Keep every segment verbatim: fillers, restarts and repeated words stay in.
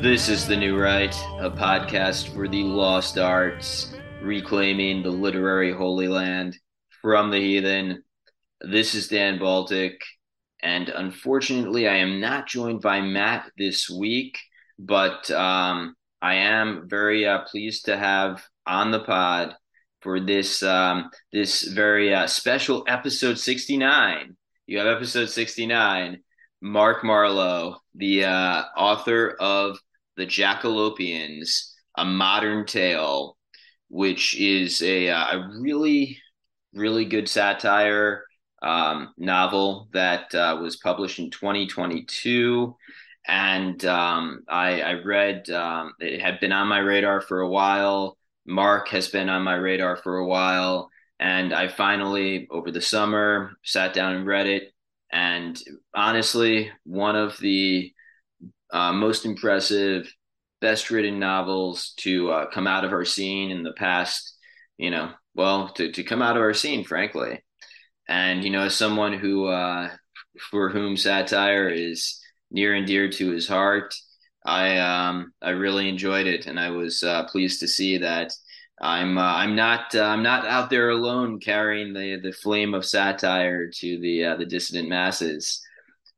This is The New Right, a podcast for the lost arts, reclaiming the literary holy land from the heathen. This is Dan Baltic, and unfortunately I am not joined by Matt this week, but um, I am very uh, pleased to have on the pod for this, um, this very uh, special episode sixty-nine. You have episode sixty-nine, Mark Marlowe, the uh, author of The Jackalopians, A Modern Tail, which is a, a really, really good satire um, novel that uh, was published in twenty twenty-two. And um, I, I read, um, it had been on my radar for a while. Mark has been on my radar for a while. And I finally, over the summer, sat down and read it. And honestly, one of the Uh, most impressive, best written novels to uh, come out of our scene in the past, you know, well, to, to come out of our scene, frankly. And, you know, as someone who, uh, for whom satire is near and dear to his heart, I um, I really enjoyed it. And I was uh, pleased to see that I'm uh, I'm not uh, I'm not out there alone carrying the, the flame of satire to the, uh, the dissident masses.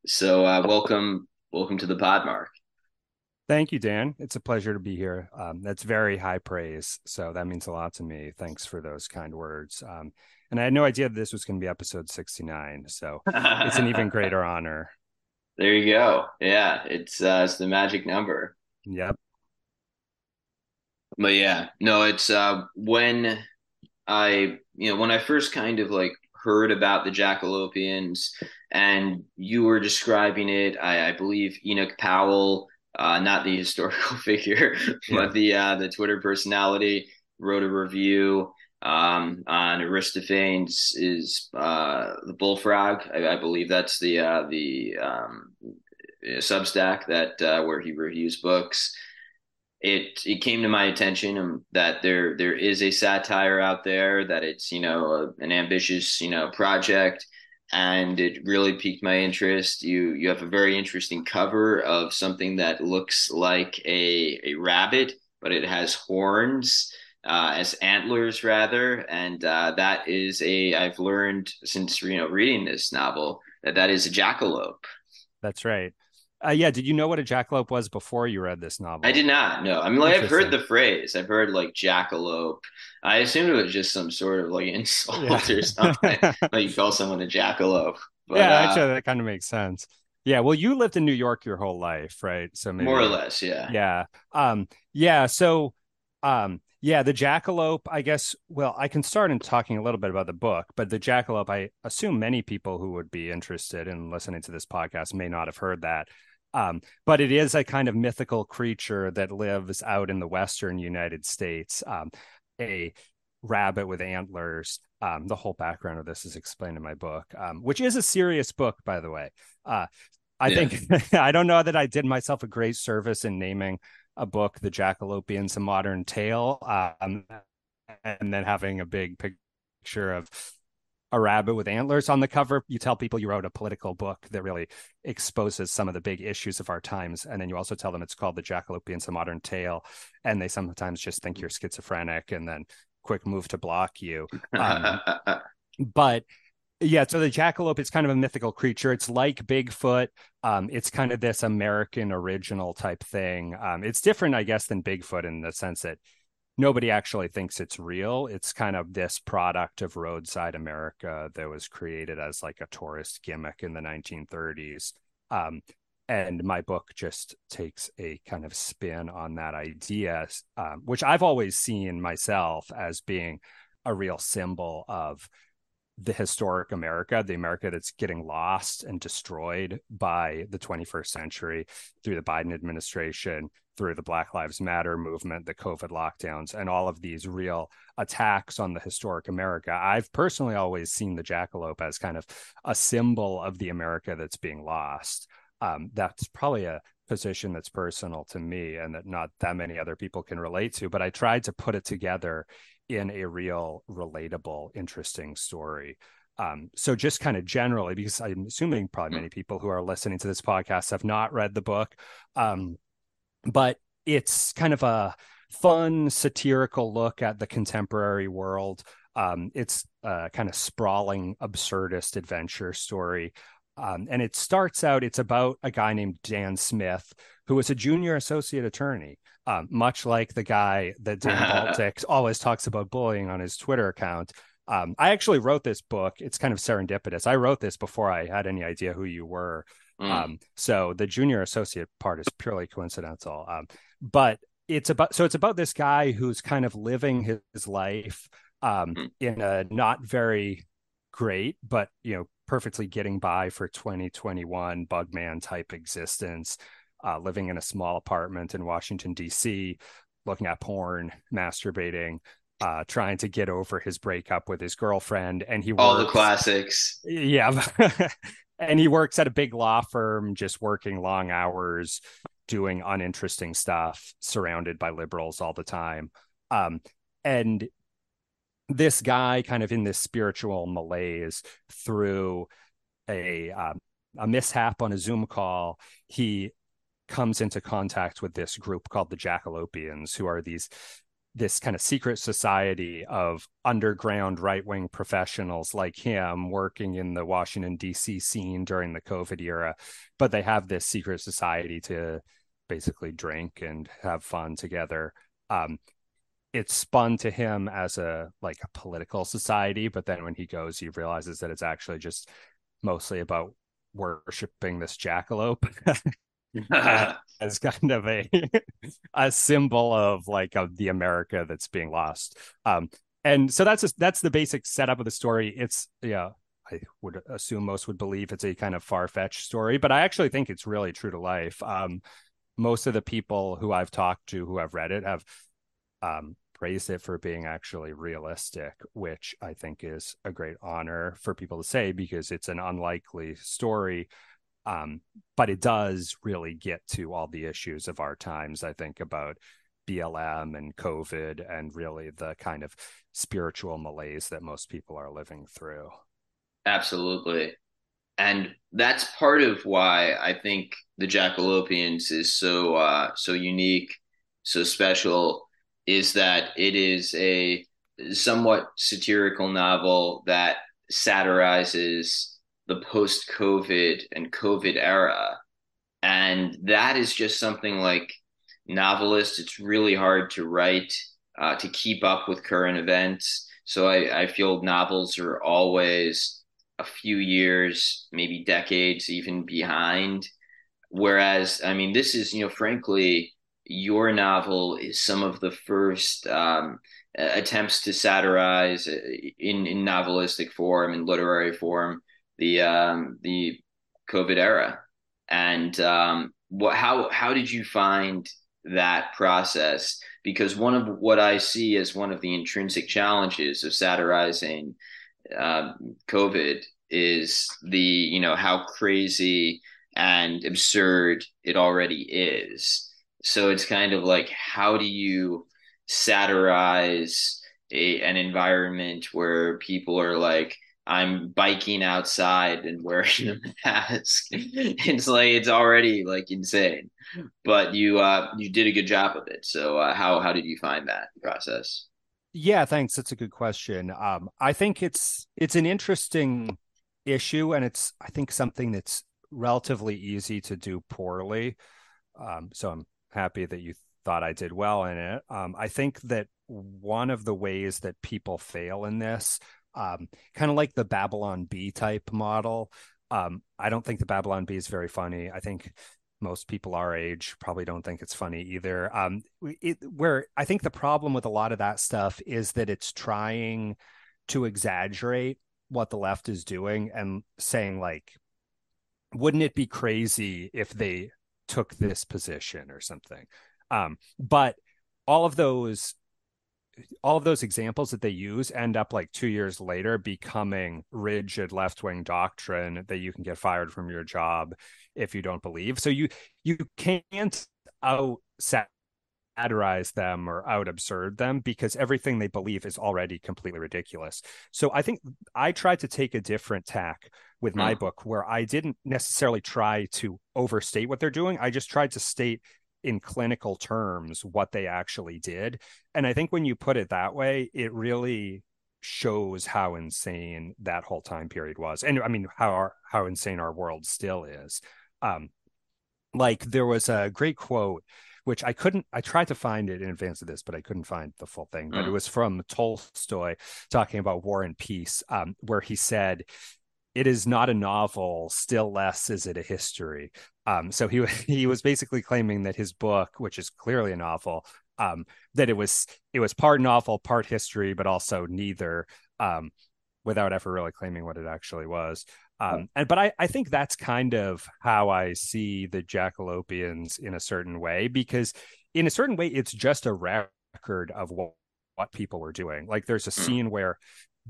So uh, welcome. Welcome to the pod, Mark. Thank you, Dan. It's a pleasure to be here. Um, that's very high praise, so that means a lot to me. Thanks for those kind words. Um, and I had no idea this was going to be episode sixty-nine, so it's an even greater honor. There you go. Yeah, it's uh, it's the magic number. Yep. But yeah, no, it's uh, when I you know when I first kind of like heard about the Jackalopians, and you were describing it. I, I believe Enoch Powell, uh, not the historical figure, yeah. but the uh, the Twitter personality, wrote a review um, on Aristophanes is uh, the bullfrog. I, I believe that's the uh, the um, Substack that uh, where he reviews books. It it came to my attention that there there is a satire out there, that it's, you know, a, an ambitious, you know, project, and it really piqued my interest. You you have a very interesting cover of something that looks like a, a rabbit, but it has horns, uh, as antlers rather, and uh, that is a I've learned since you know reading this novel that that is a jackalope. That's right. Uh, yeah, did you know what a jackalope was before you read this novel? I did not, no. I mean, like, I've heard the phrase. I've heard, like, jackalope. I assumed it was just some sort of, like, insult yeah. or something. Like, you call someone a jackalope. But, yeah, actually, uh, that kind of makes sense. Yeah, well, you lived in New York your whole life, right? So maybe, more or less, yeah. Yeah, um, yeah so... Um, Yeah, the jackalope, I guess, well, I can start in talking a little bit about the book, but the jackalope, I assume many people who would be interested in listening to this podcast may not have heard that. Um, but it is a kind of mythical creature that lives out in the Western United States, um, a rabbit with antlers. Um, the whole background of this is explained in my book, um, which is a serious book, by the way. Uh, I yeah. think I don't know that I did myself a great service in naming a book, The Jackalopians, A Modern Tail, um, and then having a big picture of a rabbit with antlers on the cover. You tell people you wrote a political book that really exposes some of the big issues of our times, and then you also tell them it's called The Jackalopians, A Modern Tail, and they sometimes just think you're schizophrenic and then quick move to block you. Um, but... Yeah, so the jackalope is kind of a mythical creature. It's like Bigfoot. Um, it's kind of this American original type thing. Um, it's different, I guess, than Bigfoot in the sense that nobody actually thinks it's real. It's kind of this product of roadside America that was created as like a tourist gimmick in the nineteen thirties. Um, and my book just takes a kind of spin on that idea, um, which I've always seen myself as being a real symbol of the historic America, the America that's getting lost and destroyed by the twenty-first century through the Biden administration, through the Black Lives Matter movement, the COVID lockdowns, and all of these real attacks on the historic America. I've personally always seen the jackalope as kind of a symbol of the America that's being lost. Um, that's probably a position that's personal to me and that not that many other people can relate to, but I tried to put it together in a real, relatable, interesting story. Um, so just kind of generally, because I'm assuming probably many people who are listening to this podcast have not read the book, um, but it's kind of a fun, satirical look at the contemporary world. Um, it's a kind of sprawling, absurdist adventure story. Um, and it starts out, it's about a guy named Dan Smith, who is a junior associate attorney, um, much like the guy that Dan Baltic always talks about bullying on his Twitter account. Um, I actually wrote this book. It's kind of serendipitous. I wrote this before I had any idea who you were. Mm. Um, so the junior associate part is purely coincidental. Um, but it's about, so it's about this guy who's kind of living his, his life um, mm. in a not very great, but, you know, perfectly getting by for twenty twenty-one Bugman type existence, uh, living in a small apartment in Washington, D C, looking at porn, masturbating, uh, trying to get over his breakup with his girlfriend. And he all works, the classics. Yeah. And he works at a big law firm, just working long hours, doing uninteresting stuff, surrounded by liberals all the time. Um, and this guy kind of in this spiritual malaise through a um, a mishap on a Zoom call, he comes into contact with this group called the Jackalopians, who are these this kind of secret society of underground right-wing professionals like him working in the Washington, D C scene during the COVID era. But they have this secret society to basically drink and have fun together. Um, It's spun to him as a like a political society, but then when he goes, he realizes that it's actually just mostly about worshiping this jackalope as kind of a a symbol of like of the America that's being lost. Um, and so that's a, that's the basic setup of the story. It's yeah, I would assume most would believe it's a kind of far-fetched story, but I actually think it's really true to life. Um, most of the people who I've talked to who have read it have um, praise it for being actually realistic, which I think is a great honor for people to say, because it's an unlikely story. Um, but it does really get to all the issues of our times, I think, about B L M and COVID and really the kind of spiritual malaise that most people are living through. Absolutely. And that's part of why I think the Jackalopians is so, uh, so unique, so special, is that it is a somewhat satirical novel that satirizes the post-COVID and COVID era. And that is just something like novelists, it's really hard to write, uh, to keep up with current events. So I, I feel novels are always a few years, maybe decades even behind. Whereas, I mean, this is, you know, frankly, your novel is some of the first um, attempts to satirize in, in novelistic form and literary form the um, the COVID era. And um, what how how did you find that process? Because one of what I see as one of the intrinsic challenges of satirizing uh, COVID is the you know how crazy and absurd it already is. So it's kind of like, how do you satirize a, an environment where people are like, I'm biking outside and wearing a mask. It's like, it's already like insane, but you, uh, you did a good job of it. So uh, how, how did you find that process? Yeah, thanks. That's a good question. Um, I think it's, it's an interesting issue, and it's, I think, something that's relatively easy to do poorly. Um, so I'm happy that you thought I did well in it. Um, I think that one of the ways that people fail in this, um, kind of like the Babylon Bee type model, um, I don't think the Babylon Bee is very funny. I think most people our age probably don't think it's funny either. Um, it, where I think the problem with a lot of that stuff is that it's trying to exaggerate what the left is doing and saying, like, wouldn't it be crazy if they took this position or something? Um, but all of those, all of those examples that they use end up like two years later becoming rigid left-wing doctrine that you can get fired from your job if you don't believe. So you, you can't out satirize them or out absurd them because everything they believe is already completely ridiculous. So I think I tried to take a different tack with my mm. book, where I didn't necessarily try to overstate what they're doing. I just tried to state in clinical terms what they actually did. And I think when you put it that way, it really shows how insane that whole time period was. And I mean, how our, how insane our world still is. Um, like there was a great quote, which I couldn't, I tried to find it in advance of this, but I couldn't find the full thing, but mm. it was from Tolstoy talking about War and Peace, um, where he said, "It is not a novel, still less is it a history." Um, so he he was basically claiming that his book, which is clearly a novel, um, that it was it was part novel, part history, but also neither, um, without ever really claiming what it actually was. Um, and but I, I think that's kind of how I see the Jackalopians in a certain way, because in a certain way, it's just a record of what, what people were doing. Like there's a scene where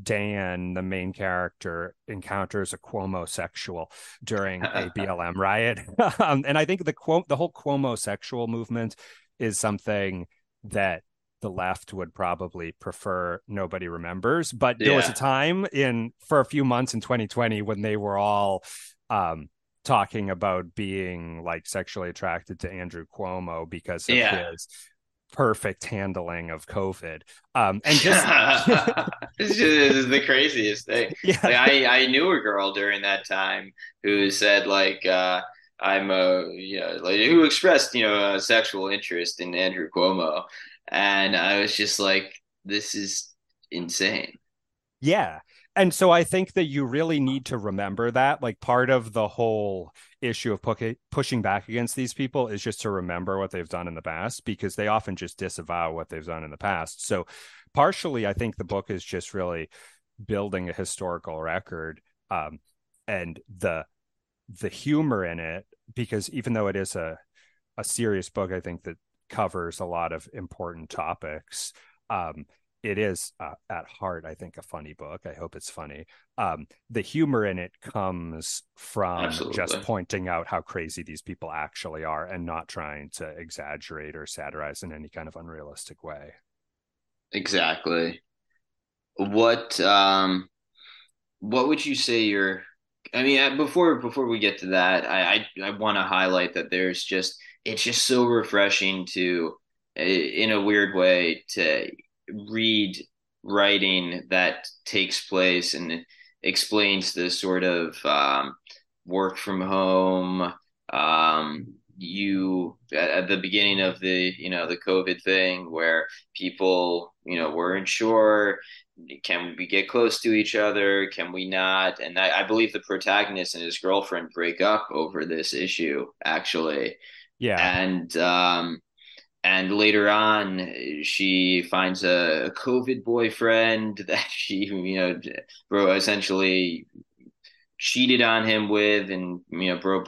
Dan, the main character, encounters a Cuomo sexual during a B L M riot. Um, and I think the Cuomo, the whole Cuomo sexual movement is something that the left would probably prefer nobody remembers. But there yeah. was a time in for a few months in twenty twenty when they were all um, talking about being like sexually attracted to Andrew Cuomo because of yeah. his perfect handling of COVID, um and just this is the craziest thing. yeah. Like I I knew a girl during that time who said like uh I'm a you know like who expressed you know a sexual interest in Andrew Cuomo, and I was just like, this is insane. yeah And so I think that you really need to remember that, like, part of the whole issue of pu- pushing back against these people is just to remember what they've done in the past, because they often just disavow what they've done in the past. So partially, I think the book is just really building a historical record, um, and the the humor in it, because even though it is a, a serious book, I think that covers a lot of important topics, um, it is uh, at heart, I think, a funny book. I hope it's funny. Um, the humor in it comes from Absolutely. just pointing out how crazy these people actually are and not trying to exaggerate or satirize in any kind of unrealistic way. Exactly. What um, what would you say your... I mean, before before we get to that, I I, I want to highlight that there's just... It's just so refreshing to, in a weird way, to... read writing that takes place and explains this sort of um, work from home. Um, you at, at the beginning of the, you know, the COVID thing where people, you know, weren't sure, can we get close to each other? Can we not? And I, I believe the protagonist and his girlfriend break up over this issue, actually. Yeah. And, um, And later on, she finds a COVID boyfriend that she, you know, essentially cheated on him with, and you know, broke.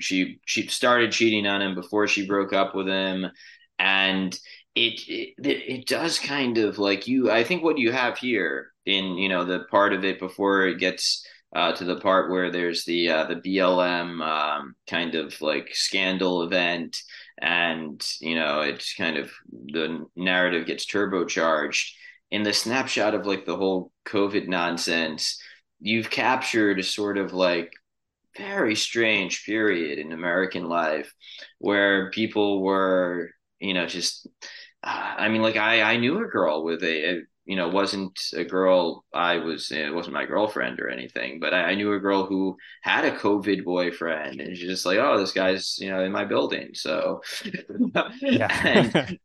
She she started cheating on him before she broke up with him, and it it it does kind of like you. I think what you have here in you know the part of it before it gets uh, to the part where there's the uh, the B L M um, kind of like scandal event. And, you know, it's kind of the narrative gets turbocharged in the snapshot of like the whole COVID nonsense. You've captured a sort of like very strange period in American life where people were, you know, just uh, I mean, like I, I knew a girl with a, a you know, wasn't a girl I was, it wasn't my girlfriend or anything, but I, I knew a girl who had a COVID boyfriend, and she's just like, oh, this guy's, you know, in my building. So and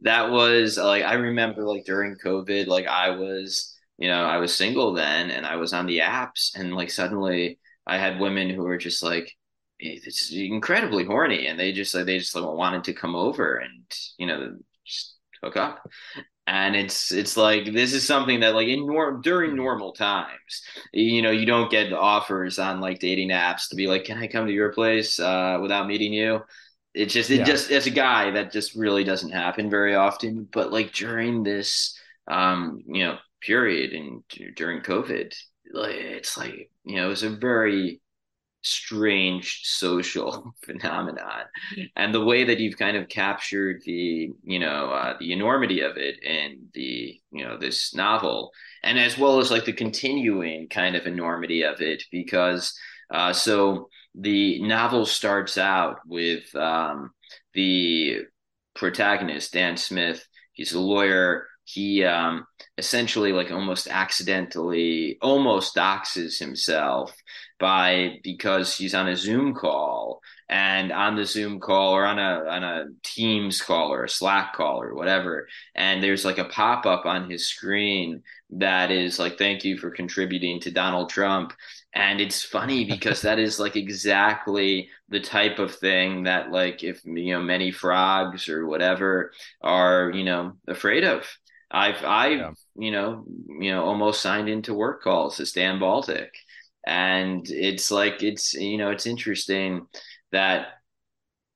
that was like, I remember like during COVID, like I was, you know, I was single then, and I was on the apps, and like suddenly I had women who were just like, it's incredibly horny, and they just like, they just like wanted to come over and, you know, just hook up. And it's it's like, this is something that like in norm during normal times, you know, you don't get offers on like dating apps to be like, can I come to your place uh, without meeting you? It's just, it yeah. just as a guy, that just really doesn't happen very often. But like during this, um, you know, period and during COVID, like, it's like, you know, it was a very strange social phenomenon, and the way that you've kind of captured the you know uh, the enormity of it in the you know this novel, and as well as like the continuing kind of enormity of it, because uh so the novel starts out with um the protagonist, Dan Smith. He's a lawyer. He um essentially like almost accidentally almost doxes himself by because he's on a Zoom call, and on the Zoom call or on a on a Teams call or a Slack call or whatever, and there's like a pop-up on his screen that is like, thank you for contributing to Donald Trump. And it's funny because that is like exactly the type of thing that like, if you know, many frogs or whatever are, you know, afraid of. I've I've yeah. you know you know almost signed into work calls as Dan Baltic. And it's like, it's, you know, it's interesting that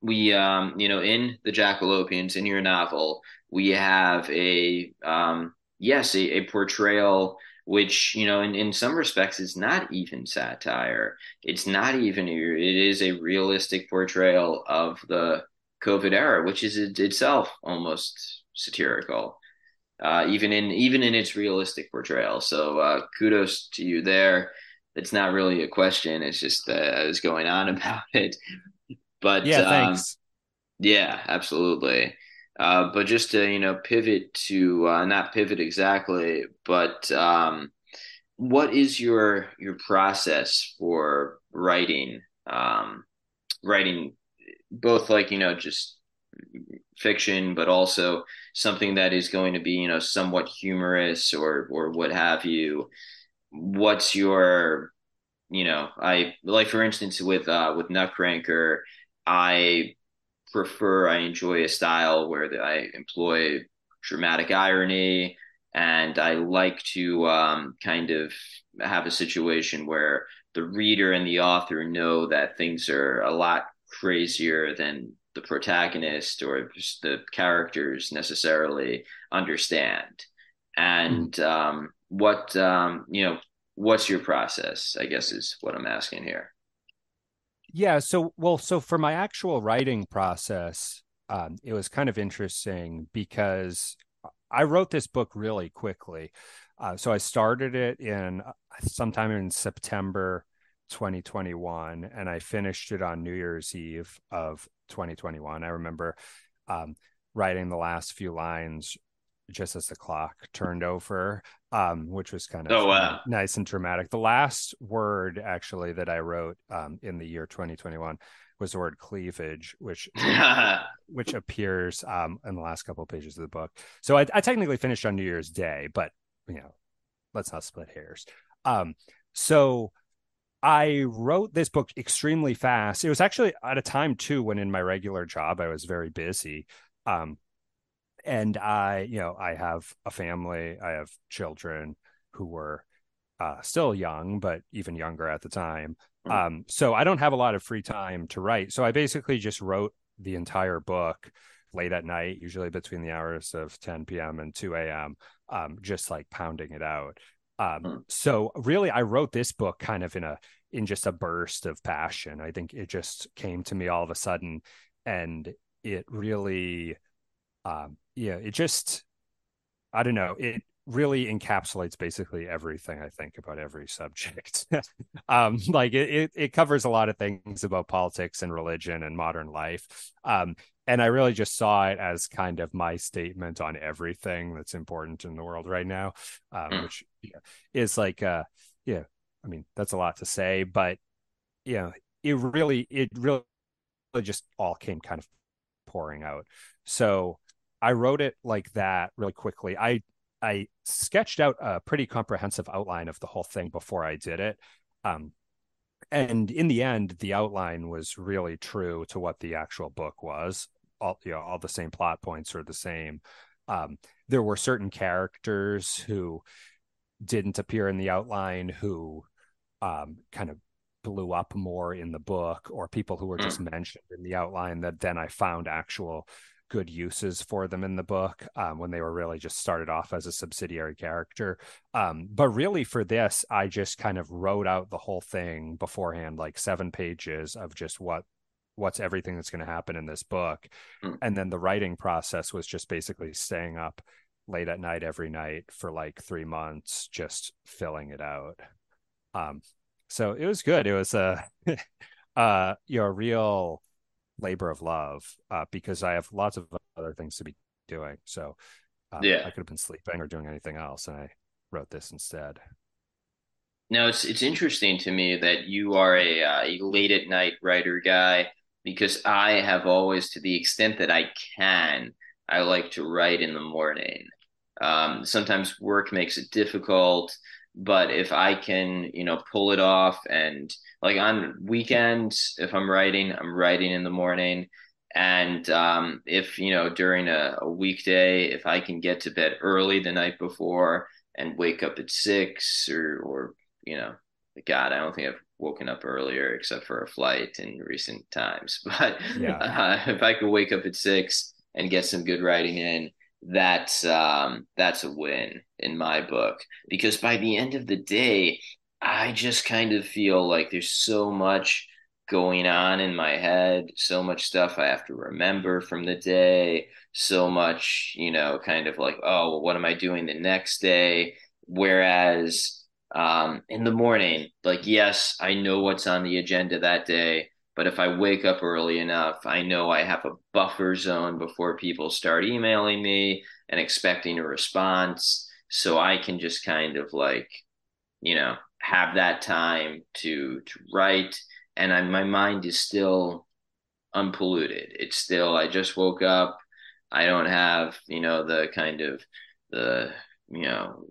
we, um, you know, in The Jackalopians, in your novel, we have a, um, yes, a, a portrayal, which, you know, in, in some respects is not even satire. It's not even, it is a realistic portrayal of the COVID era, which is itself almost satirical, uh, even in, even in its realistic portrayal. So uh, kudos to you there. It's not really a question. It's just uh, I was going on about it, but yeah, um, thanks. Yeah, absolutely. Uh, but just to you know, pivot to uh, not pivot exactly, but um, what is your your process for writing, um, writing both like you know just fiction, but also something that is going to be you know somewhat humorous or or what have you. What's your, you know, I like, for instance, with, uh, with Nutcranker, I prefer, I enjoy a style where the, I employ dramatic irony, and I like to, um, kind of have a situation where the reader and the author know that things are a lot crazier than the protagonist or just the characters necessarily understand. And, um, What, um, you know, what's your process, I guess, is what I'm asking here. Yeah. So, well, so for my actual writing process, um, it was kind of interesting because I wrote this book really quickly. Uh, so I started it in sometime in September, twenty twenty-one, and I finished it on New Year's Eve of twenty twenty-one. I remember um, writing the last few lines just as the clock turned over, um, which was kind of oh, wow. nice and dramatic. The last word actually that I wrote um, in the year twenty twenty-one was the word cleavage, which which appears um, in the last couple of pages of the book. So I, I technically finished on New Year's Day, but you know, let's not split hairs. Um, so I wrote this book extremely fast. It was actually at a time too when in my regular job I was very busy. Um, And I, you know, I have a family, I have children who were uh, still young, but even younger at the time. Mm-hmm. Um, so I don't have a lot of free time to write. So I basically just wrote the entire book late at night, usually between the hours of ten p.m. and two a.m., um, just like pounding it out. Um, mm-hmm. So really, I wrote this book kind of in a in just a burst of passion. I think it just came to me all of a sudden, and it really... Um, yeah, it just, I don't know, it really encapsulates basically everything I think about every subject. um, like it, it, it covers a lot of things about politics and religion and modern life. Um, And I really just saw it as kind of my statement on everything that's important in the world right now, um, mm. which yeah, is like, uh, yeah, I mean, that's a lot to say, but yeah, it really, it really just all came kind of pouring out. So I wrote it like that really quickly. I, I sketched out a pretty comprehensive outline of the whole thing before I did it. Um, and in the end, the outline was really true to what the actual book was. All, you know, all the same plot points are the same. Um, there were certain characters who didn't appear in the outline who um, kind of blew up more in the book, or people who were just mentioned in the outline that then I found actual good uses for them in the book, um, when they were really just started off as a subsidiary character. Um, but really for this, I just kind of wrote out the whole thing beforehand, like seven pages of just what what's everything that's going to happen in this book. Mm. And then the writing process was just basically staying up late at night every night for like three months, just filling it out. Um, so it was good. It was a, uh, you know, a real labor of love, uh, because I have lots of other things to be doing. So um, yeah. I could have been sleeping or doing anything else, and I wrote this instead. Now, it's it's interesting to me that you are a, uh, a late at night writer guy, because I have always, to the extent that I can, I like to write in the morning. Um, sometimes work makes it difficult, but if I can, you know, pull it off, and like on weekends, if I'm writing, I'm writing in the morning. And um, if, you know, during a, a weekday, if I can get to bed early the night before and wake up at six or, or, you know, God, I don't think I've woken up earlier except for a flight in recent times. But yeah. uh, if I could wake up at six and get some good writing in, that's um that's a win in my book, because by the end of the day I just kind of feel like there's so much going on in my head, so much stuff I have to remember from the day, so much, you know, kind of like, oh well, what am I doing the next day? Whereas um in the morning, like, yes, I know what's on the agenda that day, but if I wake up early enough, I know I have a buffer zone before people start emailing me and expecting a response. So I can just kind of like, you know, have that time to to write. And I, my mind is still unpolluted. It's still, I just woke up. I don't have, you know, the kind of the, you know,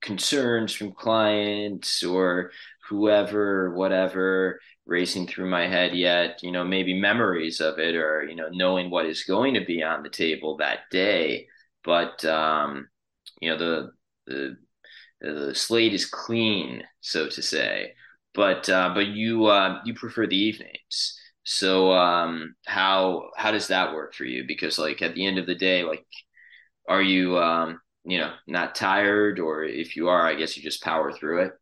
concerns from clients or whoever, whatever, racing through my head yet. You know, maybe memories of it, or, you know, knowing what is going to be on the table that day. But um, you know, the, the the slate is clean, so to say. But uh, but you uh, you prefer the evenings. So um, how how does that work for you? Because like at the end of the day, like, are you um, you know, not tired? Or if you are, I guess you just power through it.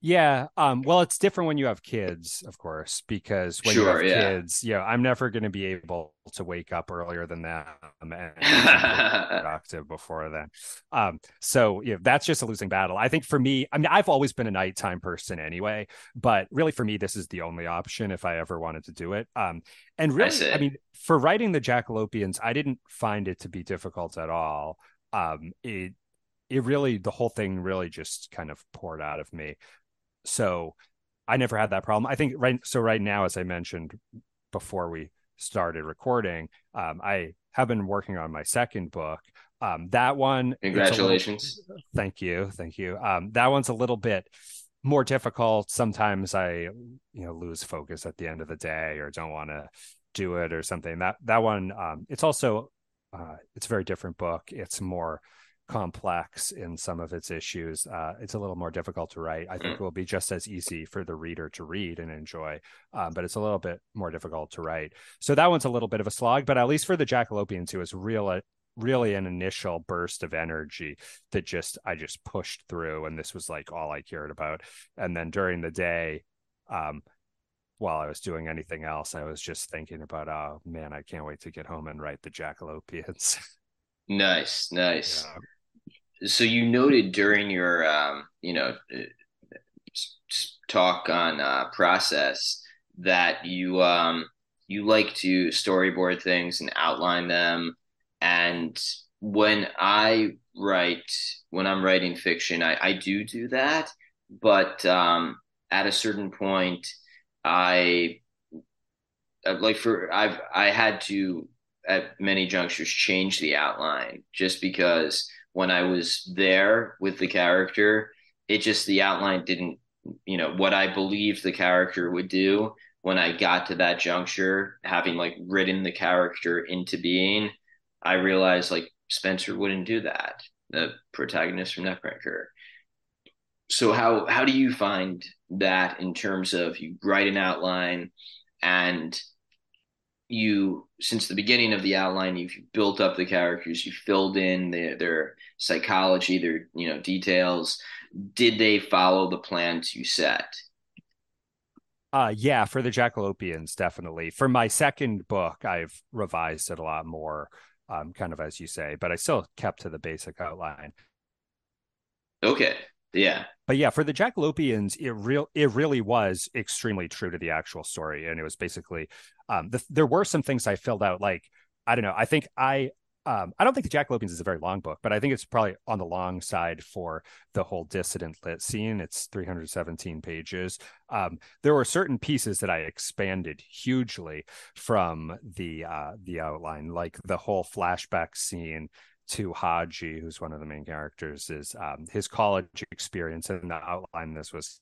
Yeah. Um, well, it's different when you have kids, of course, because when sure, you have yeah. kids, yeah, you know, I'm never going to be able to wake up earlier than that and productive before then. Um, so yeah, that's just a losing battle. I think for me, I mean, I've always been a nighttime person anyway, but really for me, this is the only option if I ever wanted to do it. Um, and really, I, I mean, for writing the Jackalopians, I didn't find it to be difficult at all. Um, it, it really, the whole thing really just kind of poured out of me. So I never had that problem. I think right. So right now, as I mentioned before we started recording, um, I have been working on my second book. Um, that one. Congratulations. Little, thank you. Thank you. Um, that one's a little bit more difficult. Sometimes I, you know, lose focus at the end of the day or don't want to do it or something. That, that one, um, it's also, uh, it's a very different book. It's more complex in some of its issues. Uh, it's a little more difficult to write. I think it will be just as easy for the reader to read and enjoy, um, but it's a little bit more difficult to write. So that one's a little bit of a slog, but at least for the Jackalopians, it was real, uh, really an initial burst of energy that just, I just pushed through. And this was like all I cared about. And then during the day, um, while I was doing anything else, I was just thinking about, oh man, I can't wait to get home and write the Jackalopians. Nice, nice. Yeah. So you noted during your, um, you know, talk on uh, process that you um, you like to storyboard things and outline them. And when I write, when I'm writing fiction, I, I do do that. But um, at a certain point, I like for I've I had to at many junctures change the outline, just because when I was there with the character, it just the outline didn't, you know, what I believed the character would do when I got to that juncture, having like written the character into being, I realized like Spencer wouldn't do that, the protagonist from Nutcranker. So how how do you find that in terms of you write an outline and you, since the beginning of the outline, you've built up the characters, you filled in their, their psychology, their, you know, details. Did they follow the plans you set? Uh, yeah, for the Jackalopians, definitely. For my second book, I've revised it a lot more, um, kind of as you say, but I still kept to the basic outline. Okay. Yeah. But yeah, for the Jackalopians, it real it really was extremely true to the actual story. And it was basically um, the, there were some things I filled out. Like, I don't know, I think I um, I don't think the Jackalopians is a very long book, but I think it's probably on the long side for the whole dissident lit scene. It's three hundred seventeen pages. Um, there were certain pieces that I expanded hugely from the uh, the outline, like the whole flashback scene to Haji, who's one of the main characters, is um, his college experience. And the outline, this was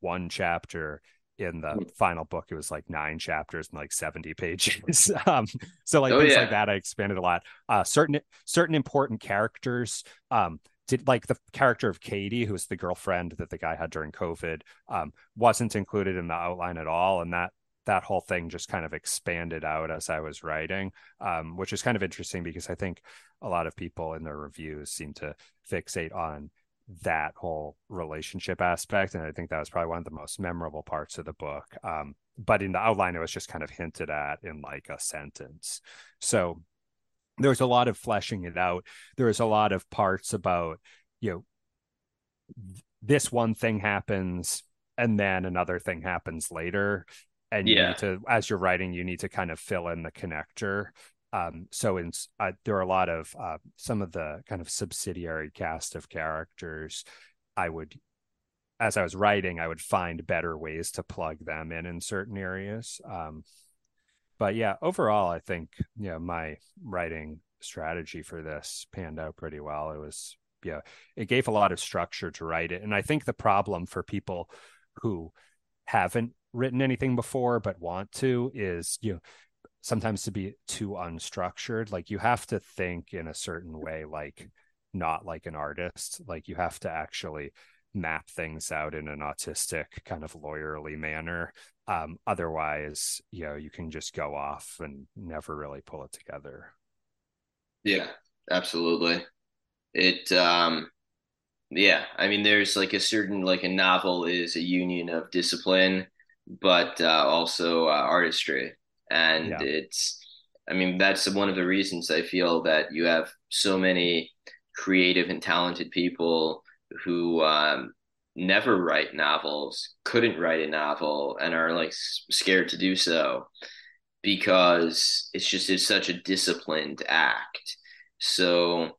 one chapter. In the final book, it was like nine chapters and like seventy pages. um, so like oh, things yeah. like that, I expanded a lot. Uh, certain certain important characters, um, did like the character of Katie, who was the girlfriend that the guy had during COVID, um, wasn't included in the outline at all. And that that whole thing just kind of expanded out as I was writing, um, which is kind of interesting because I think a lot of people in their reviews seem to fixate on that whole relationship aspect. And I think that was probably one of the most memorable parts of the book. Um, but in the outline, it was just kind of hinted at in like a sentence. So there was a lot of fleshing it out. There was a lot of parts about, you know, th- this one thing happens and then another thing happens later. And yeah. you need to, as you're writing, you need to kind of fill in the connector. Um, so in, uh, there are a lot of uh, some of the kind of subsidiary cast of characters. I would, as I was writing, I would find better ways to plug them in in certain areas. Um, but yeah, overall, I think, you know, my writing strategy for this panned out pretty well. It was, yeah, you know, it gave a lot of structure to write it. And I think the problem for people who haven't written anything before but want to is, you know, sometimes to be too unstructured. Like you have to think in a certain way, like not like an artist, like you have to actually map things out in an autistic kind of lawyerly manner. Um, otherwise, you know, you can just go off and never really pull it together. Yeah, absolutely. It, um, yeah, I mean, there's like a certain, like a novel is a union of discipline, but uh, also uh, artistry. And yeah. it's, I mean, that's one of the reasons I feel that you have so many creative and talented people who um, never write novels, couldn't write a novel, and are like scared to do so because it's just, it's such a disciplined act. So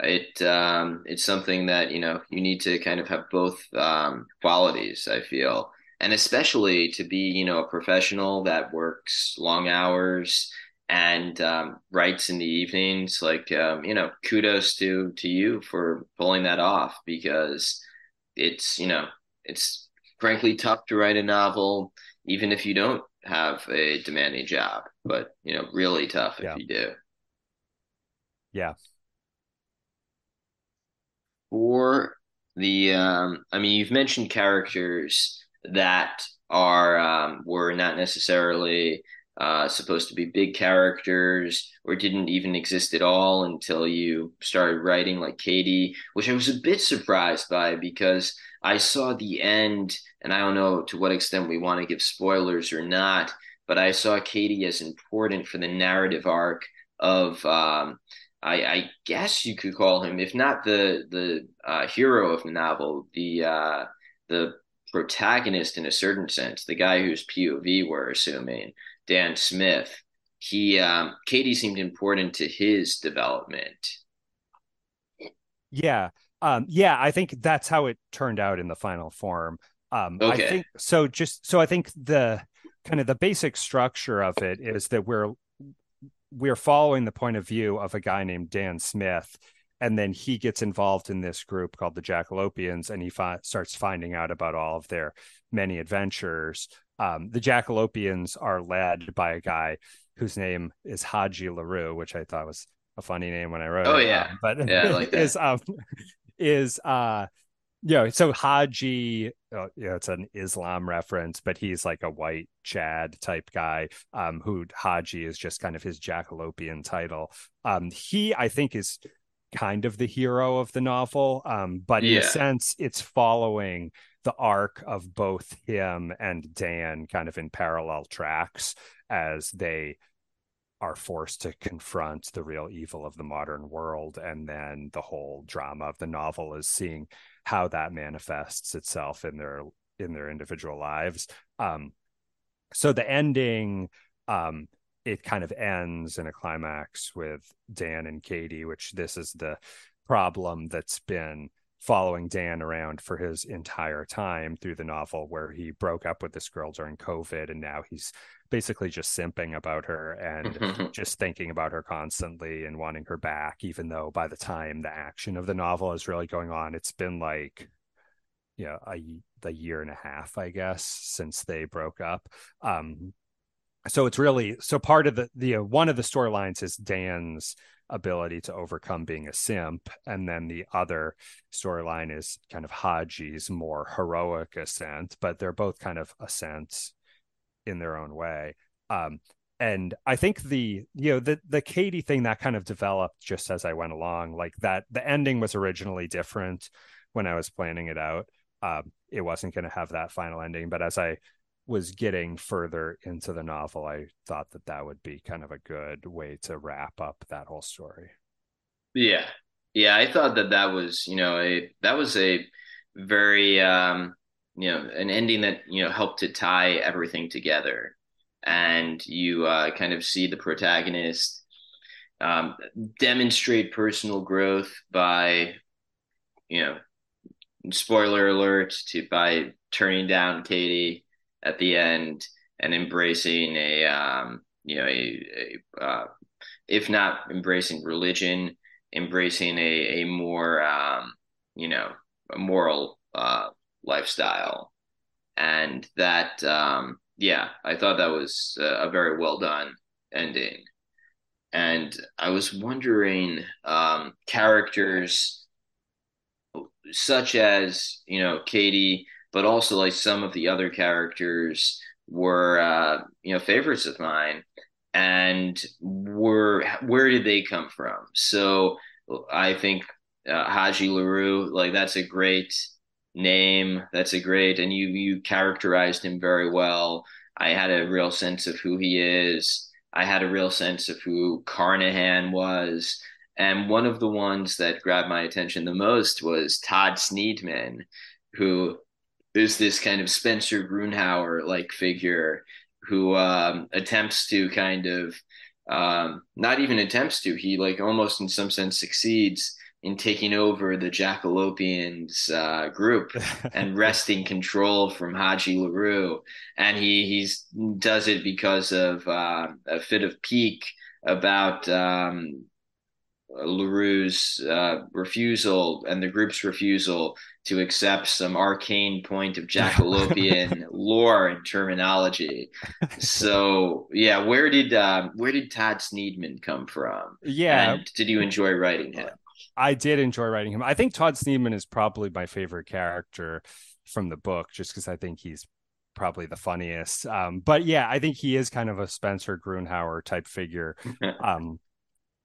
it um, it's something that, you know, you need to kind of have both um, qualities, I feel. And especially to be, you know, a professional that works long hours and um, writes in the evenings, like, um, you know, kudos to to you for pulling that off, because it's, you know, it's frankly tough to write a novel, even if you don't have a demanding job, but, you know, really tough if yeah. you do. Yeah. Or the, um, I mean, you've mentioned characters that are um, were not necessarily uh, supposed to be big characters or didn't even exist at all until you started writing, like Katie, which I was a bit surprised by because I saw the end, and I don't know to what extent we want to give spoilers or not, but I saw Katie as important for the narrative arc of, um, I, I guess you could call him, if not the the uh, hero of the novel, the uh, the protagonist in a certain sense, the guy whose P O V we're assuming, Dan Smith, he um, Katie seemed important to his development. Yeah. Um, yeah, I think that's how it turned out in the final form. Um, okay. I think so. Just so I think the kind of the basic structure of it is that we're we're following the point of view of a guy named Dan Smith, and then he gets involved in this group called the Jackalopians, and he fi- starts finding out about all of their many adventures. Um, the Jackalopians are led by a guy whose name is Haji LaRue, which I thought was a funny name when I wrote oh, it. Oh yeah, um, but yeah, I like that. Is um, is uh. Yeah, you know, so Haji, uh, you know, it's an Islam reference, but he's like a white Chad type guy, um, who Haji is just kind of his Jackalopian title. Um, he, I think, is kind of the hero of the novel, um, but yeah. in a sense, it's following the arc of both him and Dan kind of in parallel tracks as they are forced to confront the real evil of the modern world. And then the whole drama of the novel is seeing how that manifests itself in their in their individual lives. Um, so the ending, um, it kind of ends in a climax with Dan and Katie, which this is the problem that's been following Dan around for his entire time through the novel, where he broke up with this girl during COVID, and now he's basically just simping about her and just thinking about her constantly and wanting her back, even though by the time the action of the novel is really going on, it's been like, you know, a, a year and a half, I guess, since they broke up. Um, so it's really, so part of the, the uh, one of the storylines is Dan's ability to overcome being a simp, and then the other storyline is kind of Haji's more heroic ascent, but they're both kind of ascents in their own way. Um, and I think the, you know, the the Katie thing that kind of developed just as I went along, like that the ending was originally different when I was planning it out. Um, it wasn't going to have that final ending, but as I was getting further into the novel, I thought that that would be kind of a good way to wrap up that whole story. Yeah. Yeah. I thought that that was, you know, a, that was a very, um, you know, an ending that, you know, helped to tie everything together. And you uh, kind of see the protagonist um, demonstrate personal growth by, you know, spoiler alert, to by turning down Katie at the end and embracing a, um, you know, a, a uh, if not embracing religion, embracing a, a more, um, you know, a moral uh, lifestyle. And that, um, yeah, I thought that was a, a very well done ending. And I was wondering, um, characters such as, you know, Katie, but also like some of the other characters were, uh, you know, favorites of mine, and were, where did they come from? So I think uh, Haji LaRue, like that's a great name. That's a great, and you, you characterized him very well. I had a real sense of who he is. I had a real sense of who Carnahan was. And one of the ones that grabbed my attention the most was Todd Sneedman, who is this kind of Spencer Grunhauer like figure who um, attempts to kind of um, not even attempts to, he like almost in some sense succeeds in taking over the Jackalopians uh, group and wresting control from Haji LaRue. And he he's does it because of uh, a fit of pique about um, LaRue's uh, refusal and the group's refusal to accept some arcane point of Jackalopian lore and terminology. So yeah, where did um, where did Todd Sneedman come from? Yeah, and did you enjoy writing him? I did enjoy writing him. I think Todd Sneedman is probably my favorite character from the book, just because I think he's probably the funniest. Um, but yeah, I think he is kind of a Spencer Grunhauer type figure. Um,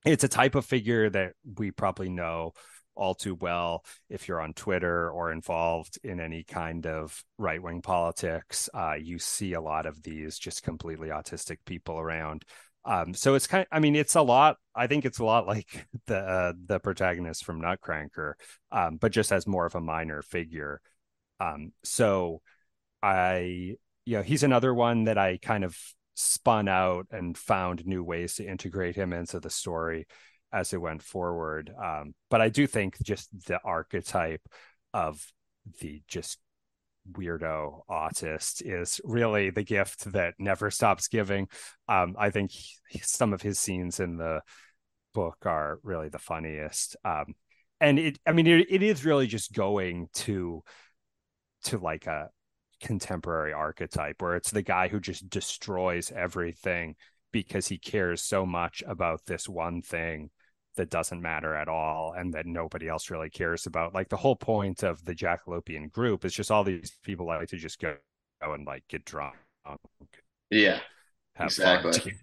it's a type of figure that we probably know all too well if you're on Twitter or involved in any kind of right-wing politics. Uh, you see a lot of these just completely autistic people around. Um, so it's kind of, I mean, it's a lot, I think it's a lot like the uh, the protagonist from Nutcranker, um, but just as more of a minor figure. Um, so I, you know, he's another one that I kind of spun out and found new ways to integrate him into the story as it went forward. Um, but I do think just the archetype of the just weirdo autist is really the gift that never stops giving. Um, I think he, some of his scenes in the book are really the funniest. Um, and it, I mean, it, it is really just going to, to like a contemporary archetype where it's the guy who just destroys everything because he cares so much about this one thing that doesn't matter at all and that nobody else really cares about. Like, the whole point of the Jackalopian group is just all these people like to just go, go and like get drunk. Yeah, exactly.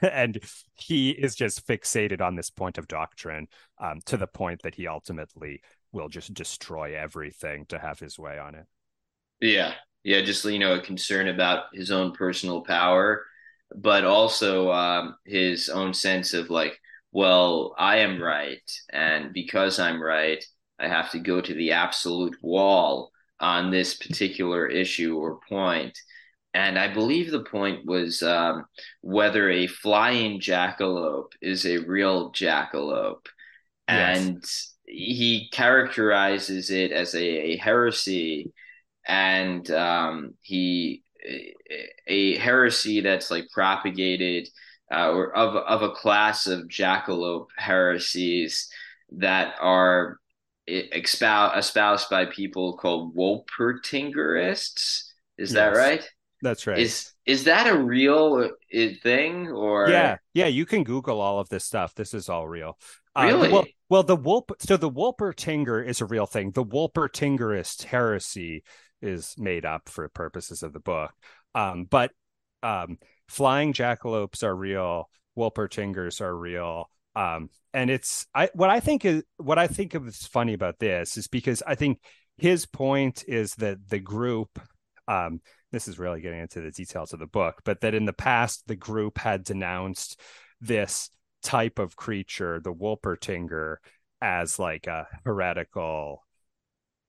And he is just fixated on this point of doctrine, um, to the point that he ultimately will just destroy everything to have his way on it. Yeah. Yeah. Just, you know, a concern about his own personal power, but also um, his own sense of like, well, I am right. And because I'm right, I have to go to the absolute wall on this particular issue or point. And I believe the point was um, whether a flying jackalope is a real jackalope. Yes. And he characterizes it as a, a heresy. And um, he, a heresy that's like propagated uh, or of, of a class of jackalope heresies that are expou- espoused by people called Wolpertingerists. Is yes, that right? That's right. Is is that a real thing? Or yeah, yeah, you can Google all of this stuff. This is all real. Really? Um, well, well, the Wolp. So the Wolpertinger is a real thing. The Wolpertingerist heresy is made up for purposes of the book. Um, but um, flying jackalopes are real. Wolpertingers are real. Um, and it's I what I think is what I think is funny about this is because I think his point is that the group. Um, this is really getting into the details of the book, but that in the past, the group had denounced this type of creature, the Wolpertinger, as like a heretical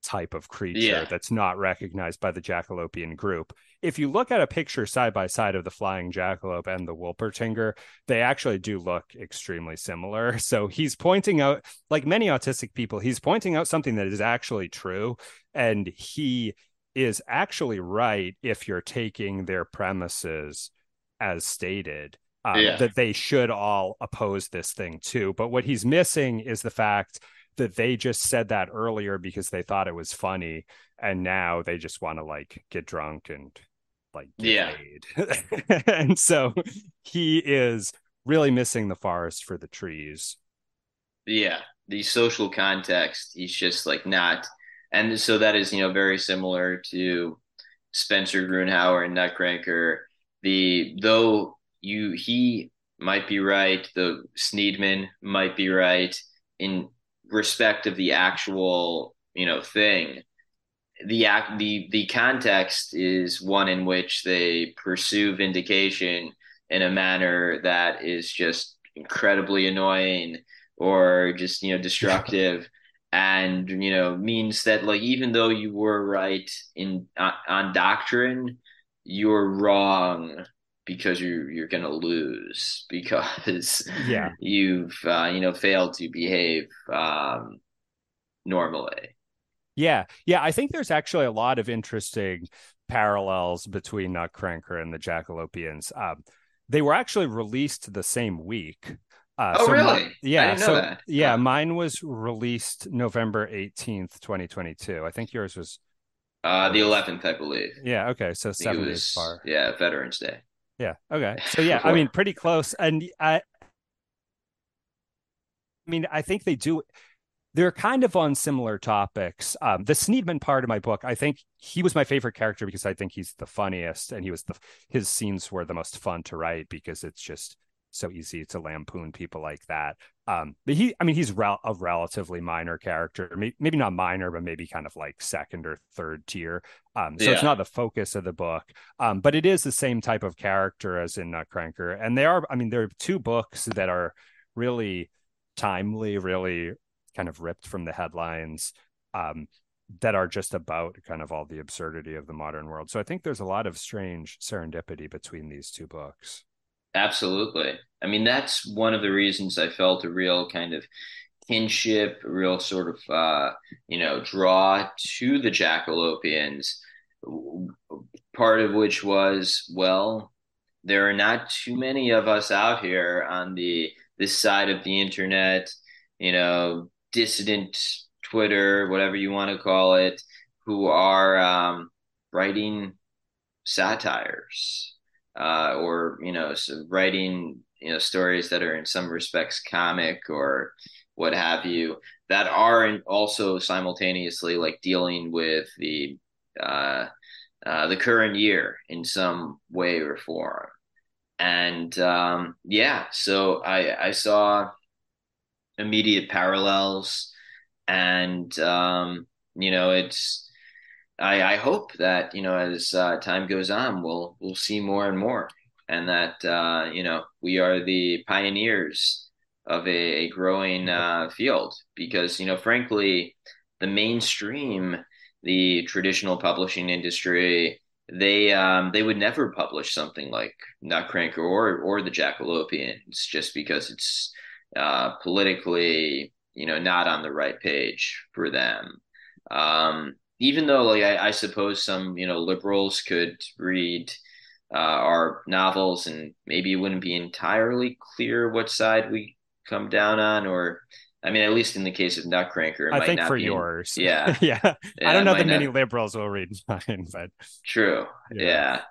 type of creature yeah. that's not recognized by the Jackalopian group. If you look at a picture side by side of the flying jackalope and the Wolpertinger, they actually do look extremely similar. So he's pointing out, like many autistic people, he's pointing out something that is actually true, and he is actually right if you're taking their premises as stated, um, yeah. that they should all oppose this thing too. But what he's missing is the fact that they just said that earlier because they thought it was funny, and now they just want to like get drunk and like get yeah laid. And so he is really missing the forest for the trees. Yeah, the social context, he's just like not. And so that is, you know, very similar to Spencer Grunhauer and Nutcranker. The though you he might be right, the Sneedman might be right in respect of the actual, you know, thing. The act the the context is one in which they pursue vindication in a manner that is just incredibly annoying or just, you know, destructive. And, you know, means that, like, even though you were right in uh, on doctrine, you're wrong because you're, you're going to lose because yeah. you've, uh, you know, failed to behave um, normally. Yeah. Yeah. I think there's actually a lot of interesting parallels between Nutcranker and the Jackalopians. Um, they were actually released the same week. Uh, oh, so really? My, yeah. I didn't know so that. Yeah, mine was released November eighteenth, twenty twenty-two. I think yours was uh, the eleventh, I believe. Yeah. Okay. So seven was, days far. Yeah. Veterans Day. Yeah. Okay. So yeah, I mean, pretty close. And I, I mean, I think they do. They're kind of on similar topics. Um, the Sneedman part of my book, I think he was my favorite character because I think he's the funniest, and he was the his scenes were the most fun to write because it's just so easy to lampoon people like that. Um, but he, I mean, he's rel- a relatively minor character, maybe not minor, but maybe kind of like second or third tier. Um, so yeah. it's not the focus of the book, um, but it is the same type of character as in Nutcranker. And they are, I mean, there are two books that are really timely, really kind of ripped from the headlines. Um, that are just about kind of all the absurdity of the modern world. So I think there's a lot of strange serendipity between these two books. Absolutely. I mean, that's one of the reasons I felt a real kind of kinship, a real sort of, uh, you know, draw to the Jackalopians, part of which was, well, there are not too many of us out here on the this side of the internet, you know, dissident Twitter, whatever you want to call it, who are um, writing satires uh, or, you know, so writing, you know, stories that are in some respects comic or what have you, that are also simultaneously like dealing with the uh, uh, the current year in some way or form. And um, yeah, so I, I saw immediate parallels. And, um, you know, it's, I, I hope that, you know, as uh, time goes on, we'll, we'll see more and more, and that, uh, you know, we are the pioneers of a, a growing uh, field, because, you know, frankly, the mainstream, the traditional publishing industry, they, um, they would never publish something like Nutcranker or, or the Jackalopians, just because it's uh, politically, you know, not on the right page for them. Um, even though, like, I, I suppose some, you know, liberals could read uh, our novels, and maybe it wouldn't be entirely clear what side we come down on, or, I mean, at least in the case of Nutcranker, it I might think not for be, yours. Yeah. yeah. yeah. I don't know that many not... liberals will read mine, but. True. Yeah. yeah.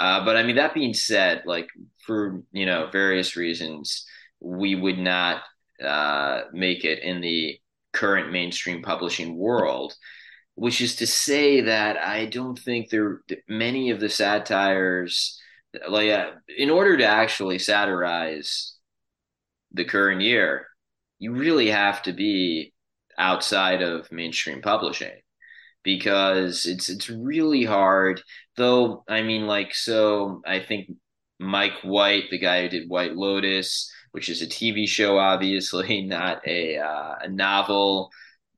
Uh, but I mean, that being said, like, for, you know, various reasons, we would not uh make it in the current mainstream publishing world, which is to say that I don't think there many of the satires, like uh, in order to actually satirize the current year, you really have to be outside of mainstream publishing, because it's it's really hard. Though I mean, like, so I think Mike White, the guy who did White Lotus, which is a T V show, obviously not a, uh, a novel,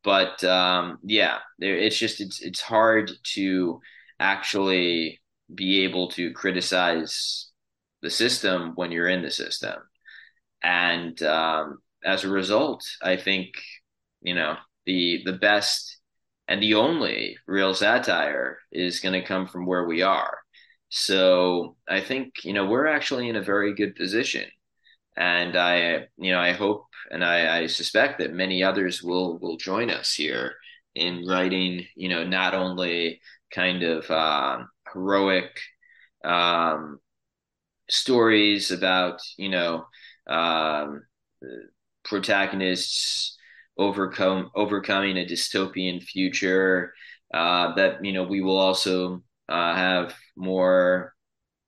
but um, yeah, there, it's just, it's, it's hard to actually be able to criticize the system when you're in the system. And um, as a result, I think, you know, the, the best and the only real satire is going to come from where we are. So I think, you know, we're actually in a very good position. And I, you know, I hope, and I, I suspect that many others will will join us here in writing, you know, not only kind of um, heroic um, stories about, you know, um, protagonists overcome overcoming a dystopian future, uh, that, you know, we will also uh, have more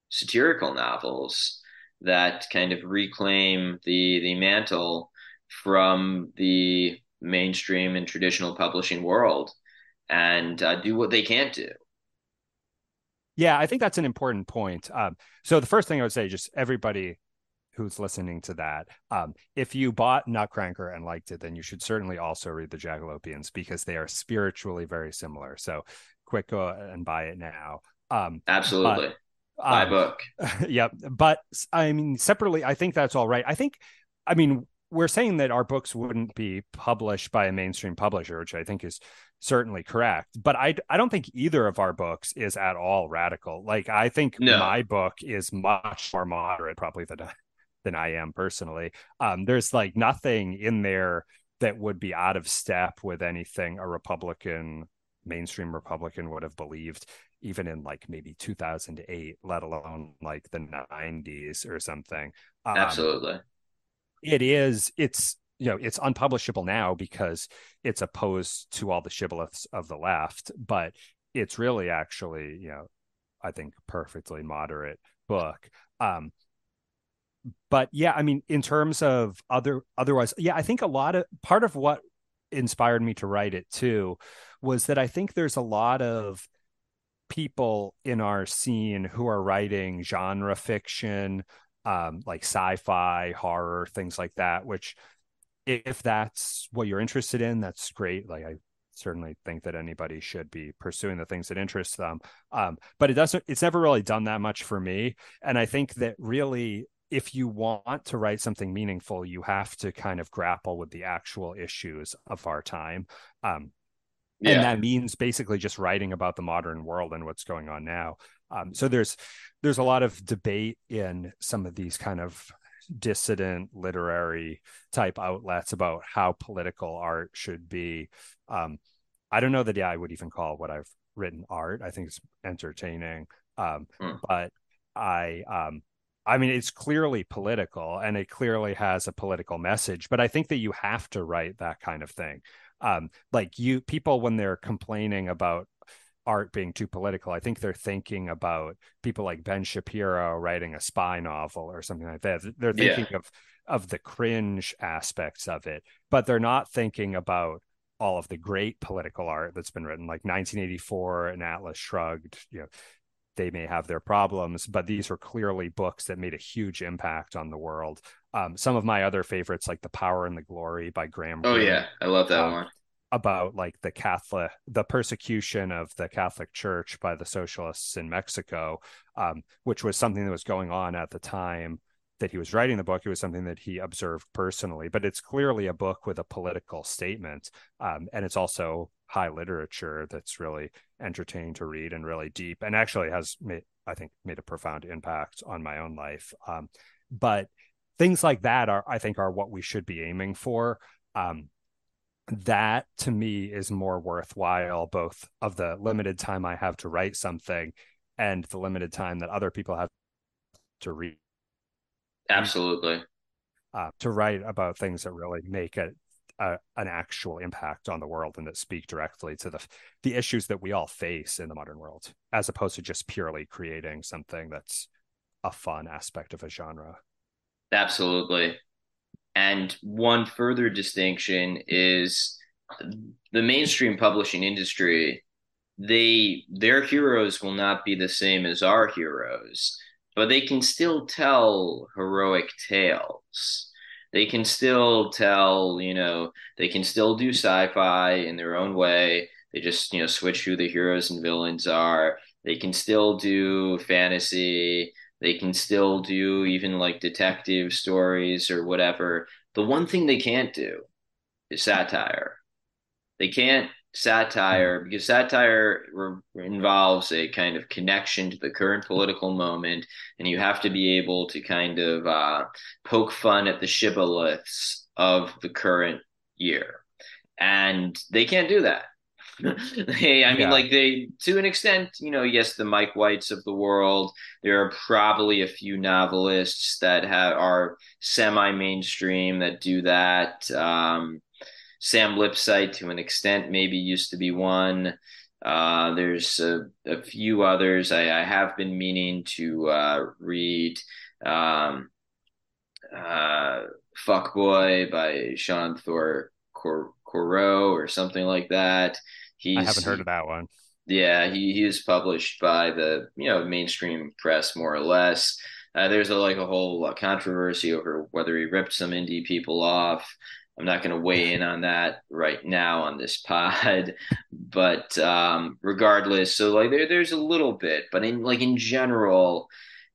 satirical novels that kind of reclaim the the mantle from the mainstream and traditional publishing world, and uh, do what they can't do. Yeah, I think that's an important point. Um, so the first thing I would say, just everybody who's listening to that, um, if you bought Nutcranker and liked it, then you should certainly also read the Jackalopians, because they are spiritually very similar. So quick, go and buy it now. Um, Absolutely. But- My um, book. Yeah. But I mean, separately, I think that's all right. I think, I mean, we're saying that our books wouldn't be published by a mainstream publisher, which I think is certainly correct. But I, I don't think either of our books is at all radical. Like, I think no. my book is much more moderate, probably, than, than I am personally. Um, there's like nothing in there that would be out of step with anything a Republican, mainstream Republican would have believed, even in like maybe two thousand eight, let alone like the nineties or something. Um, Absolutely. It is, it's, you know, it's unpublishable now because it's opposed to all the shibboleths of the left, but it's really actually, you know, I think perfectly moderate book. Um, but yeah, I mean, in terms of other, otherwise, yeah, I think a lot of, part of what inspired me to write it too, was that I think there's a lot of people in our scene who are writing genre fiction, um, like sci-fi, horror, things like that, which if that's what you're interested in, that's great. Like, I certainly think that anybody should be pursuing the things that interest them. Um, but it doesn't, it's never really done that much for me. And I think that really, if you want to write something meaningful, you have to kind of grapple with the actual issues of our time. Um, yeah. And that means basically just writing about the modern world and what's going on now. Um, so there's, there's a lot of debate in some of these kind of dissident literary type outlets about how political art should be. Um, I don't know that I would even call what I've written art. I think it's entertaining. Um, mm. But I, um, I mean, it's clearly political and it clearly has a political message, but I think that you have to write that kind of thing. Um, like you people, when they're complaining about art being too political, I think they're thinking about people like Ben Shapiro writing a spy novel or something like that. They're thinking yeah. of, of the cringe aspects of it, but they're not thinking about all of the great political art that's been written, like nineteen eighty-four and Atlas Shrugged. You know, they may have their problems, but these were clearly books that made a huge impact on the world. Um, some of my other favorites, like The Power and the Glory by Graham. Oh, Green, yeah. I love that um, one. About like the Catholic, the persecution of the Catholic Church by the socialists in Mexico, um, which was something that was going on at the time that he was writing the book. It was something that he observed personally, but it's clearly a book with a political statement. Um, and it's also high literature that's really entertaining to read and really deep, and actually has made, I think, made a profound impact on my own life. Um, but things like that are, I think, are what we should be aiming for. Um, that to me is more worthwhile, both of the limited time I have to write something and the limited time that other people have to read. Absolutely. Uh, to write about things that really make a, a, an actual impact on the world and that speak directly to the the issues that we all face in the modern world, as opposed to just purely creating something that's a fun aspect of a genre. Absolutely. And one further distinction is the mainstream publishing industry, they their heroes will not be the same as our heroes, but they can still tell heroic tales. They can still tell, you know, they can still do sci-fi in their own way. They just, you know, switch who the heroes and villains are. They can still do fantasy. They can still do even like detective stories or whatever. The one thing they can't do is satire. They can't satire because satire re- involves a kind of connection to the current political moment, and you have to be able to kind of uh, poke fun at the shibboleths of the current year. And they can't do that. Hey, I mean, yeah. like they, to an extent, you know, yes, the Mike Whites of the world, there are probably a few novelists that have, are semi-mainstream that do that. Um, Sam Lipsyte, to an extent, maybe used to be one. Uh, there's a, a few others I, I have been meaning to uh, read. Um, uh, Fuckboy by Sean Thor Cor- Corot or something like that. He's, I haven't heard of that one. Yeah, he he was published by the you know mainstream press more or less. Uh, there's a, like a whole uh, controversy over whether he ripped some indie people off. I'm not going to weigh in on that right now on this pod, but um, regardless, so like there there's a little bit, but in like in general,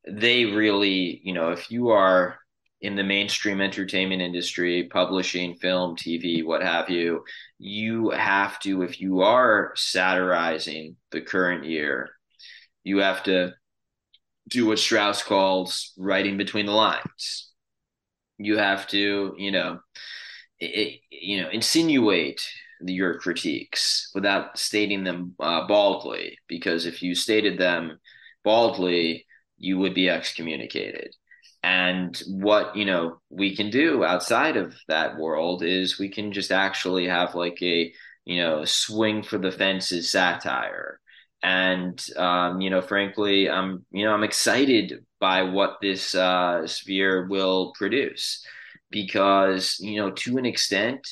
they really you know if you are in the mainstream entertainment industry, publishing, film, T V, what have you, you have to, if you are satirizing the current year, you have to do what Strauss calls writing between the lines. You have to, you know, it, you know, insinuate your critiques without stating them uh, baldly, because if you stated them baldly, you would be excommunicated. And what, you know, we can do outside of that world is we can just actually have like a, you know, swing for the fences satire. And, um, you know, frankly, I'm, you know, I'm excited by what this uh, sphere will produce because, you know, to an extent,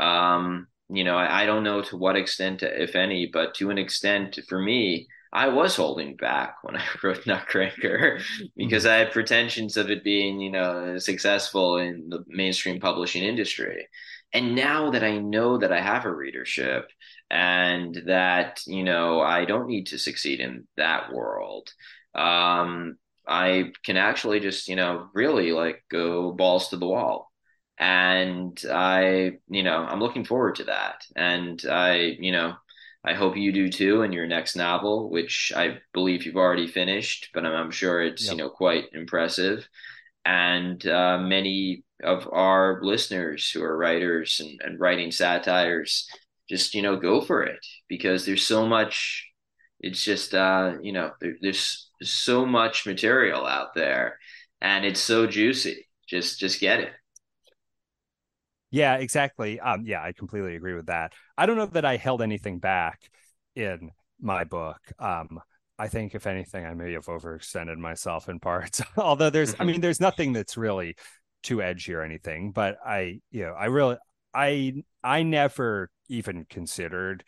um, you know, I, I don't know to what extent, if any, but to an extent for me, I was holding back when I wrote Nutcranker because I had pretensions of it being, you know, successful in the mainstream publishing industry. And now that I know that I have a readership and that, you know, I don't need to succeed in that world. Um, I can actually just, you know, really like go balls to the wall. And I, you know, I'm looking forward to that. And I, you know, I hope you do too in your next novel, which I believe you've already finished, but I'm, I'm sure it's, yep. you know, quite impressive. And uh, many of our listeners who are writers and, and writing satires, just, you know, go for it, because there's so much, it's just, uh, you know, there, there's so much material out there and it's so juicy. Just, just get it. Yeah, exactly. Um, yeah, I completely agree with that. I don't know that I held anything back in my book. Um, I think, if anything, I may have overextended myself in parts, although there's, I mean, there's nothing that's really too edgy or anything, but I, you know, I really, I, I never even considered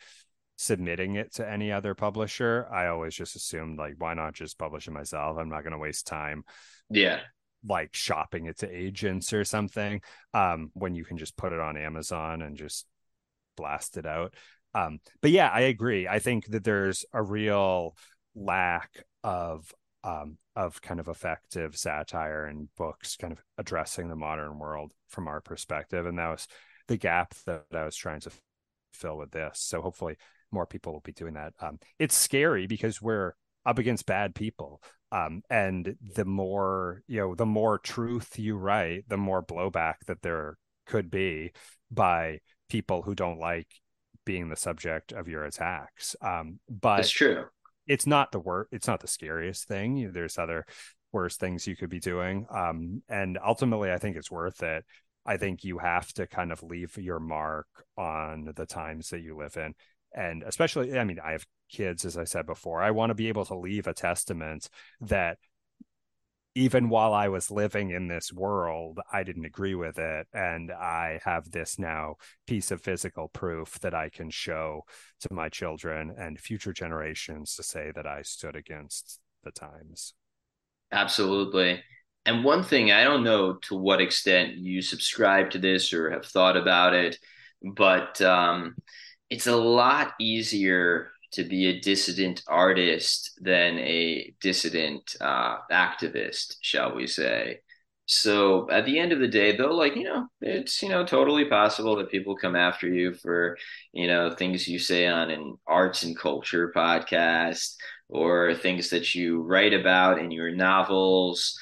submitting it to any other publisher. I always just assumed, like, why not just publish it myself? I'm not going to waste time. Yeah. Like shopping it to agents or something, um, when you can just put it on Amazon and just blast it out. Um, but yeah, I agree. I think that there's a real lack of um, of kind of effective satire and books kind of addressing the modern world from our perspective. And that was the gap that I was trying to fill with this. So hopefully more people will be doing that. Um, it's scary because we're up against bad people. Um, and the more, you know, the more truth you write, the more blowback that there could be by people who don't like being the subject of your attacks. Um, but it's true. It's not the wor- It's not the scariest thing. You know, there's other worse things you could be doing. Um, and ultimately, I think it's worth it. I think you have to kind of leave your mark on the times that you live in. And especially, I mean, I have kids, as I said before, I want to be able to leave a testament that even while I was living in this world, I didn't agree with it. And I have this now piece of physical proof that I can show to my children and future generations to say that I stood against the times. Absolutely. And one thing, I don't know to what extent you subscribe to this or have thought about it, but um, it's a lot easier to be a dissident artist than a dissident uh, activist, shall we say. So at the end of the day, though, like, you know, it's, you know, totally possible that people come after you for, you know, things you say on an arts and culture podcast or things that you write about in your novels.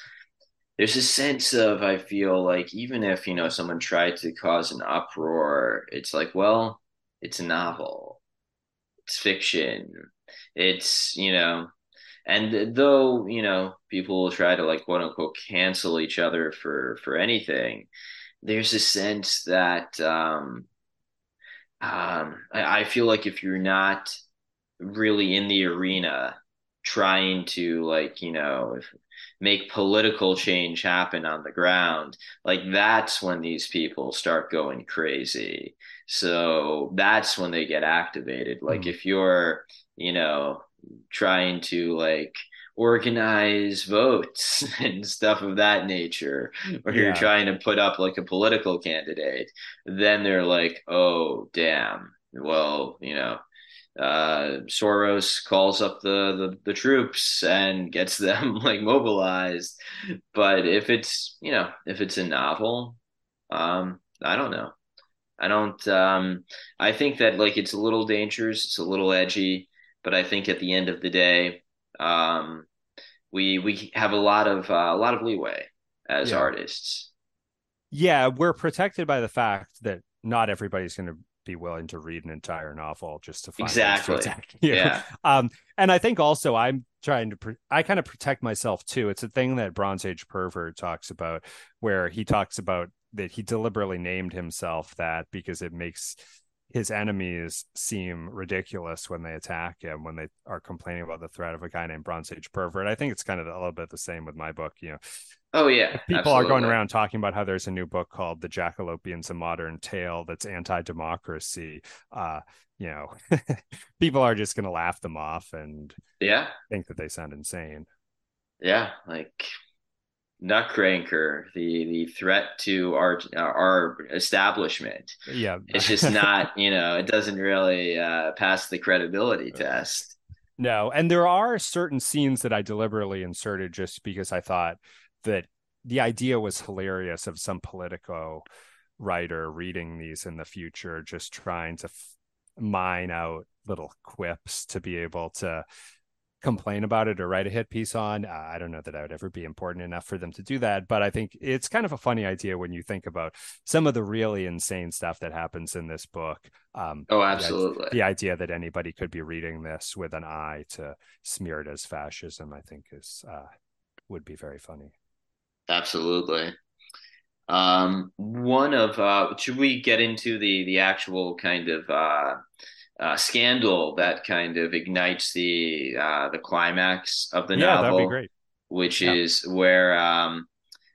There's a sense of, I feel like, even if, you know, someone tried to cause an uproar, it's like, well, it's a novel. It's fiction. It's, you know, and though, you know, people will try to, like, quote unquote, cancel each other for, for anything, there's a sense that um, um, I, I feel like if you're not really in the arena trying to, like, you know, if, make political change happen on the ground, like, that's when these people start going crazy. So that's when they get activated. Like, mm-hmm. if you're, you know, trying to, like, organize votes and stuff of that nature, or yeah. you're trying to put up, like, a political candidate, then they're like, oh, damn, well, you know, uh, Soros calls up the, the, the troops and gets them, like, mobilized. But if it's, you know, if it's a novel, um, I don't know. I don't, um, I think that, like, it's a little dangerous. It's a little edgy, but I think at the end of the day, um, we, we have a lot of, uh, a lot of leeway as yeah. artists. Yeah. We're protected by the fact that not everybody's going to be willing to read an entire novel just to find exactly. ways to attack you. Yeah. Um, and I think also I'm trying to, pre- I kind of protect myself too. It's a thing that Bronze Age Pervert talks about, where he talks about that he deliberately named himself that because it makes his enemies seem ridiculous when they attack him, when they are complaining about the threat of a guy named Bronze Age Pervert. I think it's kind of a little bit the same with my book, you know. Oh, yeah. People absolutely. Are going around talking about how there's a new book called The Jackalopians: A Modern Tail that's anti-democracy. Uh, you know, people are just going to laugh them off and yeah, think that they sound insane. Yeah, like... Nutcranker, the the threat to our our establishment. Yeah, it's just not, you know, it doesn't really uh, pass the credibility test. No, and there are certain scenes that I deliberately inserted just because I thought that the idea was hilarious of some Politico writer reading these in the future, just trying to f- mine out little quips to be able to complain about it or write a hit piece on. Uh, I don't know that I would ever be important enough for them to do that, but I think it's kind of a funny idea when you think about some of the really insane stuff that happens in this book. Um, oh, absolutely. The, the idea that anybody could be reading this with an eye to smear it as fascism, I think is uh, would be very funny. Absolutely. Um, one of, uh, should we get into the, the actual kind of, uh, Uh, scandal that kind of ignites the uh, the climax of the yeah, novel, that'd be great. which yeah. is where um,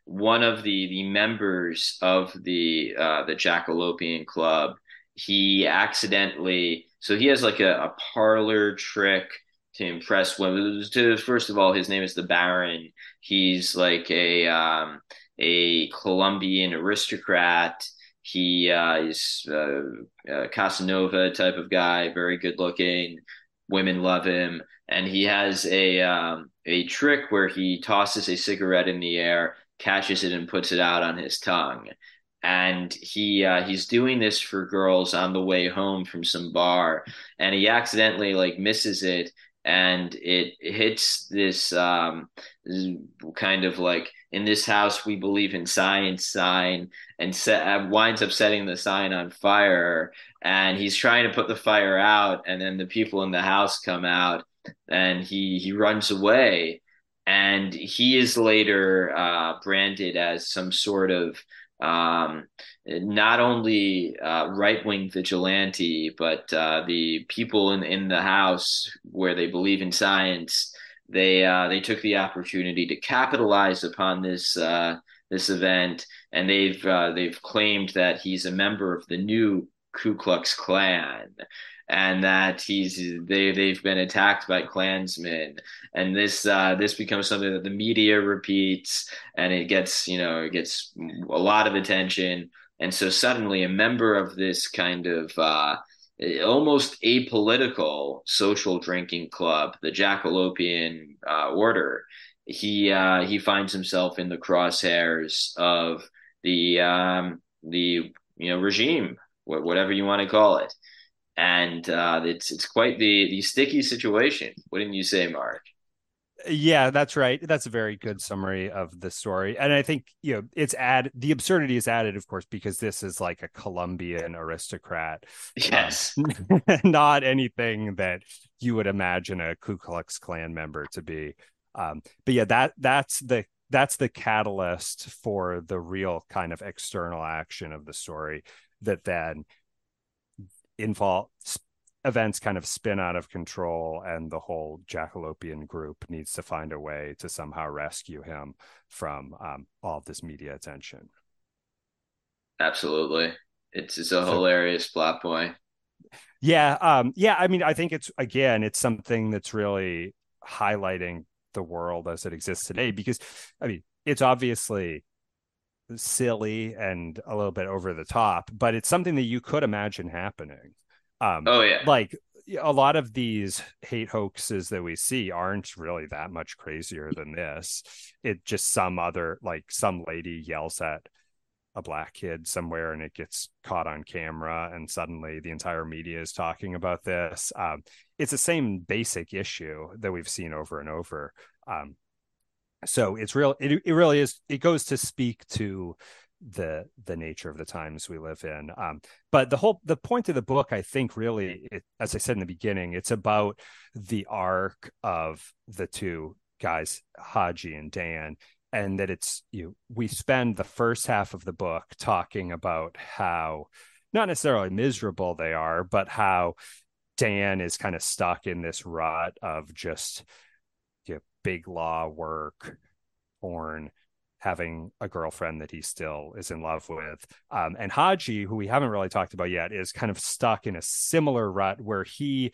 one of the the members of the uh, the Jackalopian Club, he accidentally so he has like a, a parlor trick to impress women. To, first of all, his name is the Baron. He's like a um, a Colombian aristocrat. He uh, is uh, a Casanova type of guy, very good looking. Women love him. And he has a um, a trick where he tosses a cigarette in the air, catches it, and puts it out on his tongue. And he uh, he's doing this for girls on the way home from some bar. And he accidentally like misses it. And it hits this um, kind of like, in this house, we believe in science sign, and set, winds up setting the sign on fire. And he's trying to put the fire out, and then the people in the house come out, and he, he runs away. And he is later uh, branded as some sort of um, not only uh, right-wing vigilante, but uh, the people in, in the house where they believe in science, They uh, they took the opportunity to capitalize upon this uh, this event, and they've uh, they've claimed that he's a member of the new Ku Klux Klan, and that he's they they've been attacked by Klansmen, and this uh, this becomes something that the media repeats, and it gets you know it gets a lot of attention, and so suddenly a member of this kind of uh, almost apolitical social drinking club, the Jackalopian uh, order, he uh, he finds himself in the crosshairs of the um, the you know regime, whatever you want to call it, and uh, it's it's quite the the sticky situation, wouldn't you say, Mark? Yeah, that's right. That's a very good summary of the story. And I think, you know, it's add the absurdity is added, of course, because this is like a Colombian aristocrat. Yes. Um, not anything that you would imagine a Ku Klux Klan member to be. Um, but yeah, that that's the that's the catalyst for the real kind of external action of the story that then involves events kind of spin out of control, and the whole Jackalopian group needs to find a way to somehow rescue him from um, all of this media attention. Absolutely, it's it's a so, hilarious plot point. Yeah, um, yeah. I mean, I think it's again, it's something that's really highlighting the world as it exists today, because I mean, it's obviously silly and a little bit over the top, but it's something that you could imagine happening. Um, oh, yeah. Like a lot of these hate hoaxes that we see aren't really that much crazier than this. It just some other like some lady yells at a black kid somewhere and it gets caught on camera, and suddenly the entire media is talking about this. Um, it's the same basic issue that we've seen over and over. Um, so it's real. It, it really is. It goes to speak to the the nature of the times we live in, um but the whole the point of the book, I think, really, it, as I said in the beginning, it's about the arc of the two guys, Haji and Dan, and that it's you we spend the first half of the book talking about how not necessarily miserable they are, but how Dan is kind of stuck in this rut of just you know, big law work, porn, having a girlfriend that he still is in love with. Um, and Haji, who we haven't really talked about yet, is kind of stuck in a similar rut where he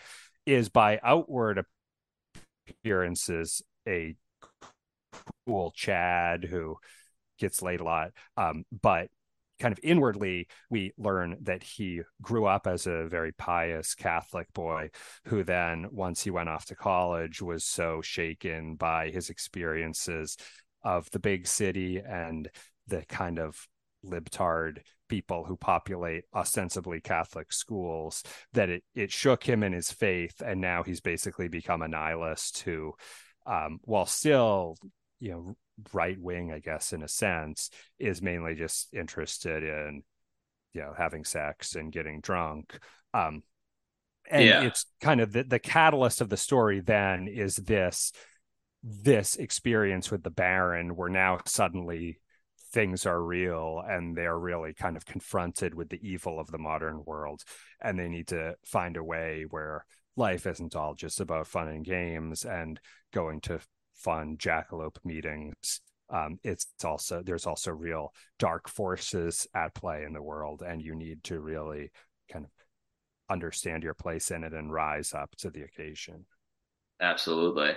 is, by outward appearances, a cool Chad who gets laid a lot. Um, but kind of inwardly, we learn that he grew up as a very pious Catholic boy who then, once he went off to college, was so shaken by his experiences of the big city and the kind of libtard people who populate ostensibly Catholic schools that it, it shook him in his faith. And now he's basically become a nihilist who, um, while still, you know, right wing, I guess, in a sense, is mainly just interested in, you know, having sex and getting drunk. Um, and yeah. It's kind of the, the catalyst of the story then is this, this experience with the Baron, where now suddenly things are real and they're really kind of confronted with the evil of the modern world. And they need to find a way where life isn't all just about fun and games and going to fun jackalope meetings. Um, it's also, there's also real dark forces at play in the world, and you need to really kind of understand your place in it and rise up to the occasion. Absolutely.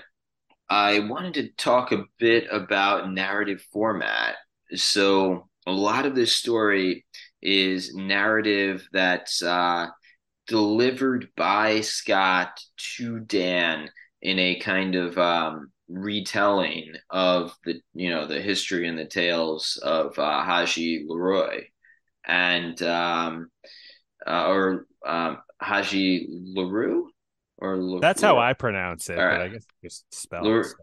I wanted to talk a bit about narrative format. So a lot of this story is narrative that's uh, delivered by Scott to Dan in a kind of um, retelling of the, you know, the history and the tales of uh, Haji LaRue and um, uh, or um, Haji LaRue. Or La- that's La- how I pronounce it. All right. But I guess just spell La- it, so.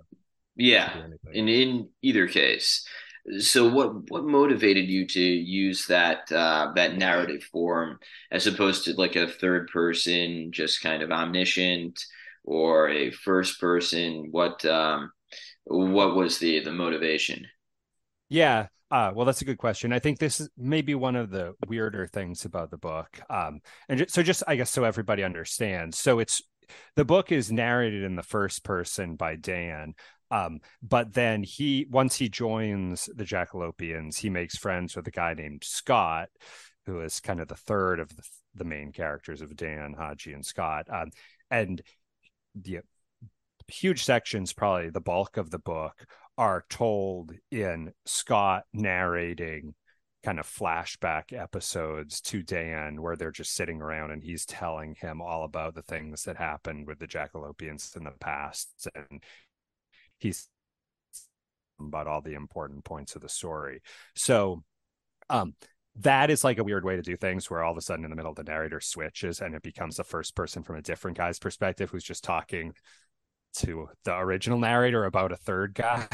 Yeah. And in either case, so what what motivated you to use that uh, that narrative form as opposed to like a third person, just kind of omniscient, or a first person? What um, what was the the motivation? Yeah. Uh, well, that's a good question. I think this is maybe one of the weirder things about the book. Um, and just, so just, I guess, so everybody understands. So it's, the book is narrated in the first person by Dan. Um, but then he, once he joins the Jackalopians, he makes friends with a guy named Scott, who is kind of the third of the, the main characters of Dan, Haji, and Scott. Um, and the huge sections, probably the bulk of the book, are told in Scott narrating kind of flashback episodes to Dan, where they're just sitting around and he's telling him all about the things that happened with the Jackalopians in the past, and he's about all the important points of the story. So um that is like a weird way to do things, where all of a sudden in the middle the narrator switches and it becomes the first person from a different guy's perspective who's just talking to the original narrator about a third guy.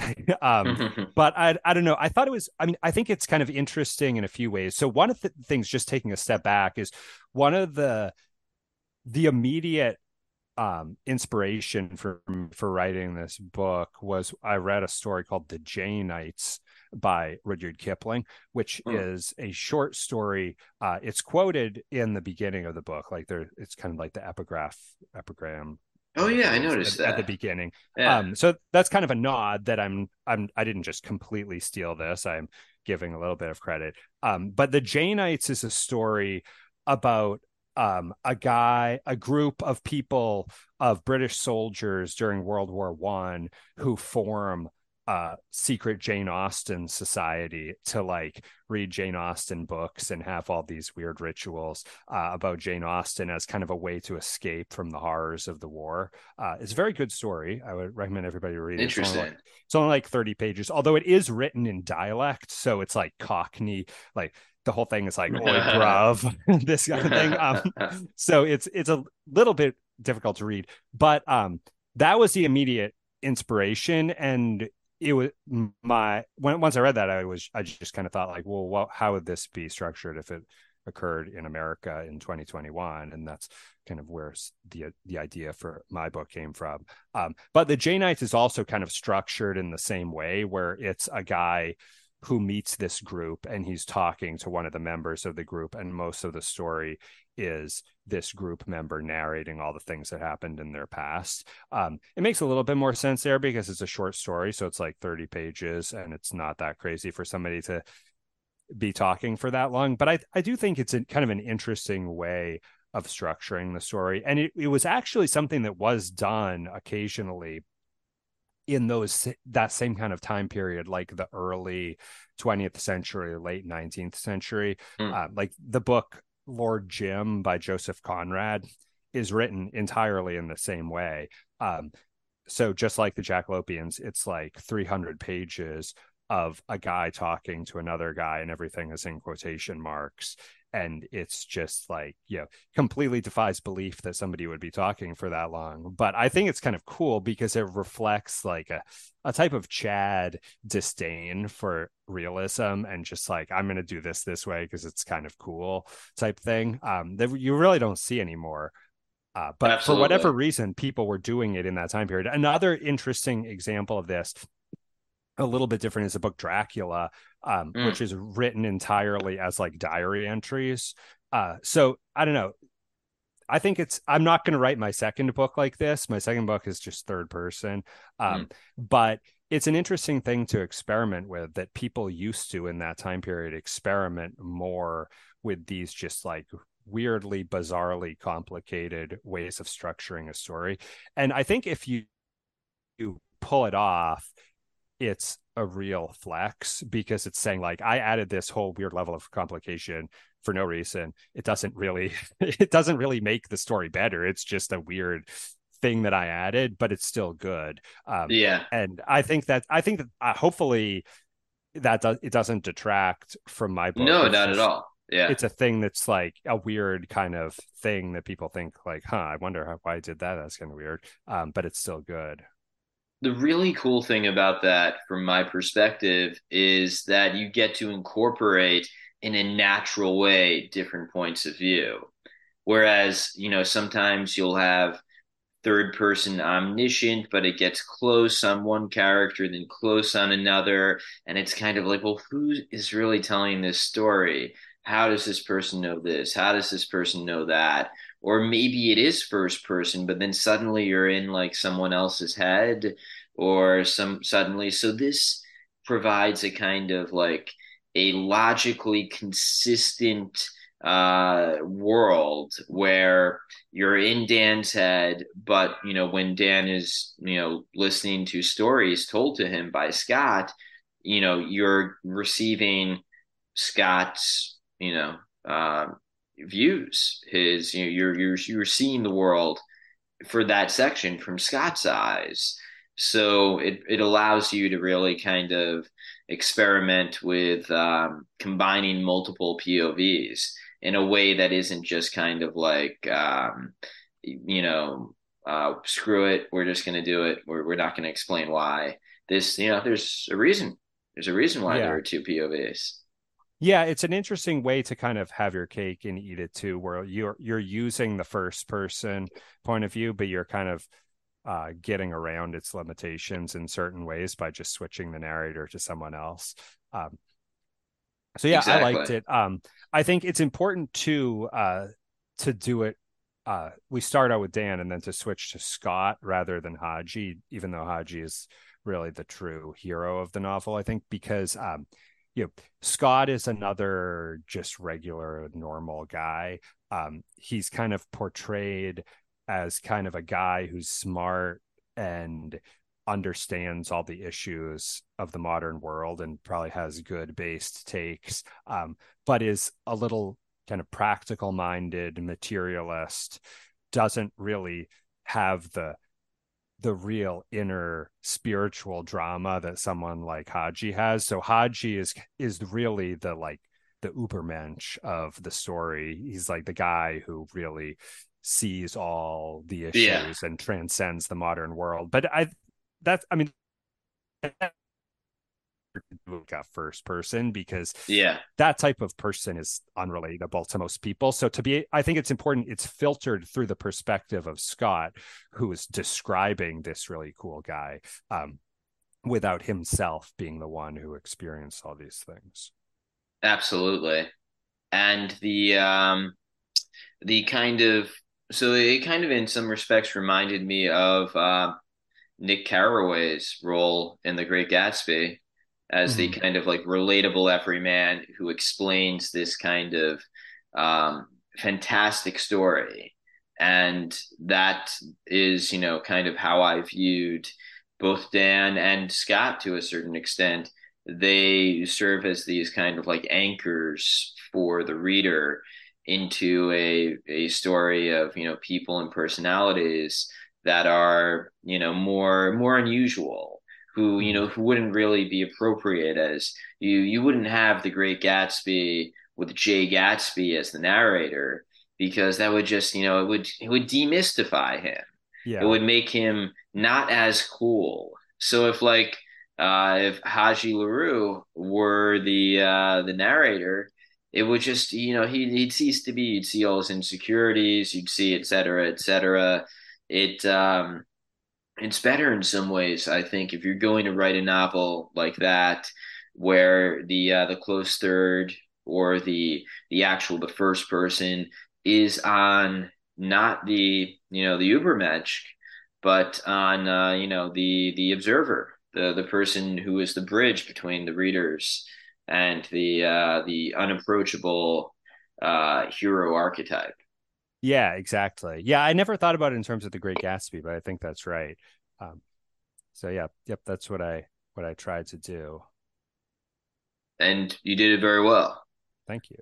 um, but I I don't know. I thought it was, I mean, I think it's kind of interesting in a few ways. So one of the things, just taking a step back, is one of the, the immediate um, inspiration for, for writing this book was I read a story called The Janeites by Rudyard Kipling, which oh. is a short story. Uh, it's quoted in the beginning of the book. Like there, it's kind of like the epigraph, epigram, Oh yeah, I noticed at, that at the beginning. Yeah. Um, so that's kind of a nod that I'm I'm I didn't just completely steal this. I'm giving a little bit of credit. Um, but the Janeites is a story about um, a guy, a group of people, of British soldiers during World War One, who form a secret Jane Austen society to like read Jane Austen books and have all these weird rituals uh, about Jane Austen as kind of a way to escape from the horrors of the war. Uh, it's a very good story. I would recommend everybody read it. Interesting. It's only, like, it's only like thirty pages, although it is written in dialect. So it's like Cockney, like the whole thing is like, oi, bruv, this kind of thing. Um, so it's, it's a little bit difficult to read, but um, that was the immediate inspiration. And it was my when once I read that I was I just kind of thought like, well, what, how would this be structured if it occurred in America in twenty twenty-one? And that's kind of where the the idea for my book came from. Um, but the Janeites is also kind of structured in the same way, where it's a guy who meets this group and he's talking to one of the members of the group, and most of the story is this group member narrating all the things that happened in their past. Um, it makes a little bit more sense there because it's a short story, so it's like thirty pages, and it's not that crazy for somebody to be talking for that long. But I, I do think it's a, kind of an interesting way of structuring the story. And it, it was actually something that was done occasionally in those that same kind of time period, like the early twentieth century, late nineteenth century. Mm. Uh, like the book Lord Jim by Joseph Conrad is written entirely in the same way. Um, so just like the Jackalopians, it's like three hundred pages of a guy talking to another guy and everything is in quotation marks. And it's just like, you know, completely defies belief that somebody would be talking for that long. But I think it's kind of cool because it reflects like a, a type of Chad disdain for realism and just like, I'm going to do this this way because it's kind of cool type thing um, that you really don't see anymore. Uh, but Absolutely. For whatever reason, people were doing it in that time period. Another interesting example of this, a little bit different, is the book Dracula, um, mm. which is written entirely as like diary entries. Uh, so I don't know. I think it's, I'm not going to write my second book like this. My second book is just third person. Um, mm. But it's an interesting thing to experiment with, that people used to in that time period experiment more with these just like weirdly, bizarrely complicated ways of structuring a story. And I think if you, you pull it off, it's a real flex, because it's saying like, I added this whole weird level of complication for no reason. It doesn't really, it doesn't really make the story better. It's just a weird thing that I added, but it's still good. Um, yeah. And I think that, I think that uh, hopefully that does, it doesn't detract from my book. No, it's not just, at all. Yeah. It's a thing that's like a weird kind of thing that people think like, huh, I wonder how, why I did that. That's kind of weird. Um, but it's still good. The really cool thing about that, from my perspective, is that you get to incorporate in a natural way different points of view. Whereas, you know, sometimes you'll have third person omniscient, but it gets close on one character, then close on another. And it's kind of like, well, who is really telling this story? How does this person know this? How does this person know that? Or maybe it is first person, but then suddenly you're in like someone else's head or some suddenly. So this provides a kind of like a logically consistent uh, world where you're in Dan's head. But, you know, when Dan is, you know, listening to stories told to him by Scott, you know, you're receiving Scott's, you know, uh, views, his, you know, you're, you're, you're seeing the world for that section from Scott's eyes. So it, it allows you to really kind of experiment with um, combining multiple P O Vs in a way that isn't just kind of like, um, you know, uh, screw it. We're just going to do it. We're, we're not going to explain why this, you know, there's a reason. There's a reason why yeah. there are two P O Vs. Yeah, it's an interesting way to kind of have your cake and eat it too, where you're you're using the first person point of view, but you're kind of uh, getting around its limitations in certain ways by just switching the narrator to someone else. Um, so yeah, exactly. I liked it. Um, I think it's important to uh, to do it. Uh, we start out with Dan and then to switch to Scott rather than Haji, even though Haji is really the true hero of the novel, I think, because. Um, You know, Scott is another just regular, normal guy. Um, he's kind of portrayed as kind of a guy who's smart and understands all the issues of the modern world and probably has good based takes, um, but is a little kind of practical minded, materialist, doesn't really have the the real inner spiritual drama that someone like Haji has. So Haji is, is really the, like the Ubermensch of the story. He's like the guy who really sees all the issues yeah. and transcends the modern world. But I, that's, I mean, a first person, because yeah, that type of person is unrelatable to most people. So to be, I think it's important. It's filtered through the perspective of Scott, who is describing this really cool guy, um, without himself being the one who experienced all these things. Absolutely. And the, um, the kind of, so it kind of in some respects reminded me of uh, Nick Carraway's role in The Great Gatsby, as the kind of like relatable everyman who explains this kind of um, fantastic story. And that is, you know, kind of how I viewed both Dan and Scott, to a certain extent, they serve as these kind of like anchors for the reader into a a story of, you know, people and personalities that are, you know, more more unusual, who, you know, who wouldn't really be appropriate as you you wouldn't have The Great Gatsby with Jay Gatsby as the narrator, because that would just, you know, it would it would demystify him. Yeah. It would make him not as cool. So if like uh, if Haji LaRue were the uh, the narrator, it would just, you know, he, he'd cease to be. You'd see all his insecurities. You'd see et cetera, et cetera. It um, it's better in some ways, I think, if you're going to write a novel like that, where the uh, the close third or the the actual the first person is on not the, you know, the Übermensch, but on uh, you know the the observer, the the person who is the bridge between the readers and the uh, the unapproachable uh, hero archetype. Yeah, exactly. Yeah, I never thought about it in terms of The Great Gatsby, but I think that's right. Um, so yeah, yep, that's what I what I tried to do, and you did it very well. Thank you.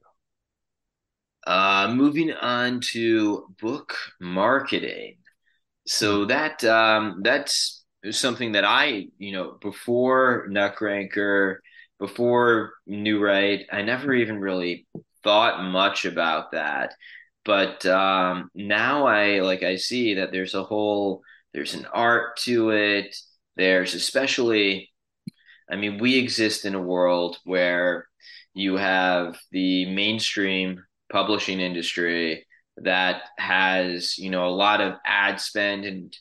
Uh, moving on to book marketing. So that um, that's something that I, you know, before Nutcranker, before New Right, I never even really thought much about that. But um, now I like I see that there's a whole there's an art to it. There's especially, I mean, we exist in a world where you have the mainstream publishing industry that has, you know, a lot of ad spend and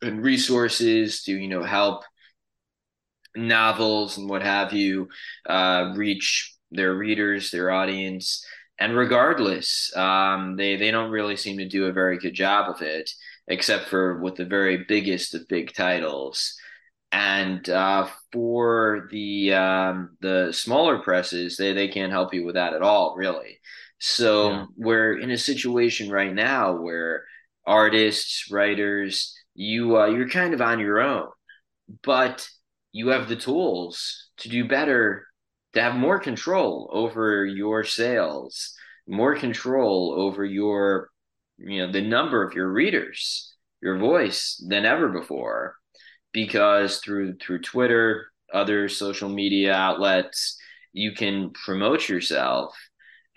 and resources to, you know, help novels and what have you uh, reach their readers, their audience. And regardless, um, they, they don't really seem to do a very good job of it, except for with the very biggest of big titles. And uh, for the um, the smaller presses, they, they can't help you with that at all, really. So yeah. We're in a situation right now where artists, writers, you uh, you're kind of on your own, but you have the tools to do better, to have more control over your sales, more control over your, you know, the number of your readers, your voice than ever before, because through through Twitter, other social media outlets, you can promote yourself.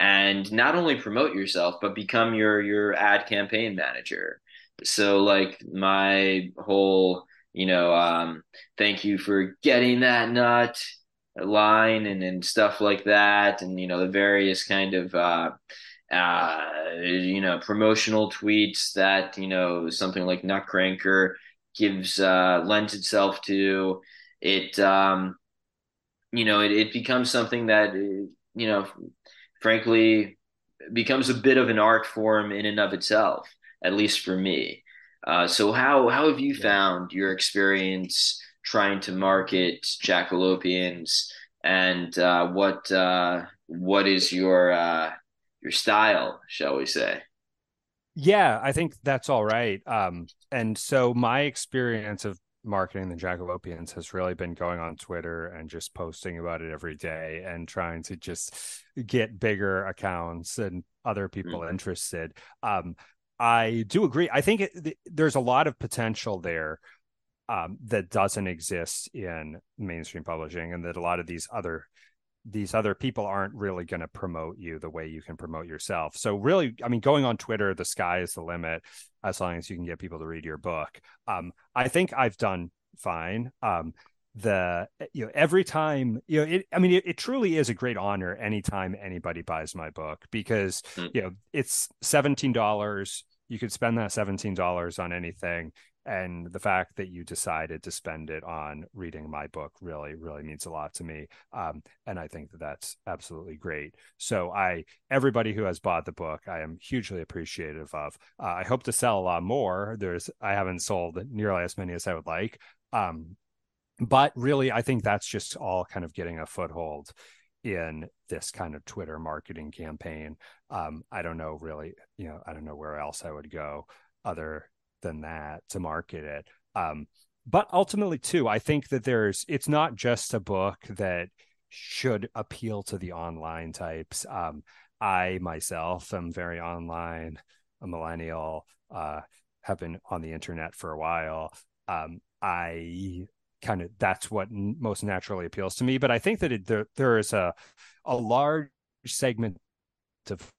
And not only promote yourself, but become your your ad campaign manager. So like my whole, you know, um, thank you for getting that nut line and, and stuff like that. And, you know, the various kind of, uh, uh, you know, promotional tweets that, you know, something like Nutcranker gives, uh, lends itself to it. Um, you know, it, it becomes something that, you know, frankly, becomes a bit of an art form in and of itself, at least for me. Uh, so how how have you found your experience trying to market Jackalopians, and uh, what uh, what is your uh, your style, shall we say? Yeah, I think that's all right. Um, and so my experience of marketing the Jackalopians has really been going on Twitter and just posting about it every day and trying to just get bigger accounts and other people mm-hmm. interested. Um, I do agree. I think it, th- there's a lot of potential there um, that doesn't exist in mainstream publishing, and that a lot of these other these other people aren't really going to promote you the way you can promote yourself. So really, I mean, going on Twitter, the sky is the limit as long as you can get people to read your book. Um, I think I've done fine. Um, the, you know, every time, you know, it, I mean, it, it truly is a great honor anytime anybody buys my book, because, you know, it's seventeen dollars. You could spend that seventeen dollars on anything. And the fact that you decided to spend it on reading my book really, really means a lot to me. Um, and I think that that's absolutely great. So I, everybody who has bought the book, I am hugely appreciative of. Uh, I hope to sell a lot more. There's, I haven't sold nearly as many as I would like. Um, but really, I think that's just all kind of getting a foothold in this kind of Twitter marketing campaign. Um, I don't know really, you know, I don't know where else I would go other than that to market it. Um, But ultimately, too, I think that there's, it's not just a book that should appeal to the online types. Um, I myself am very online, a millennial, uh, have been on the internet for a while. Um, I kind of, that's what n- most naturally appeals to me. But I think that it, there, there is a, a large segment of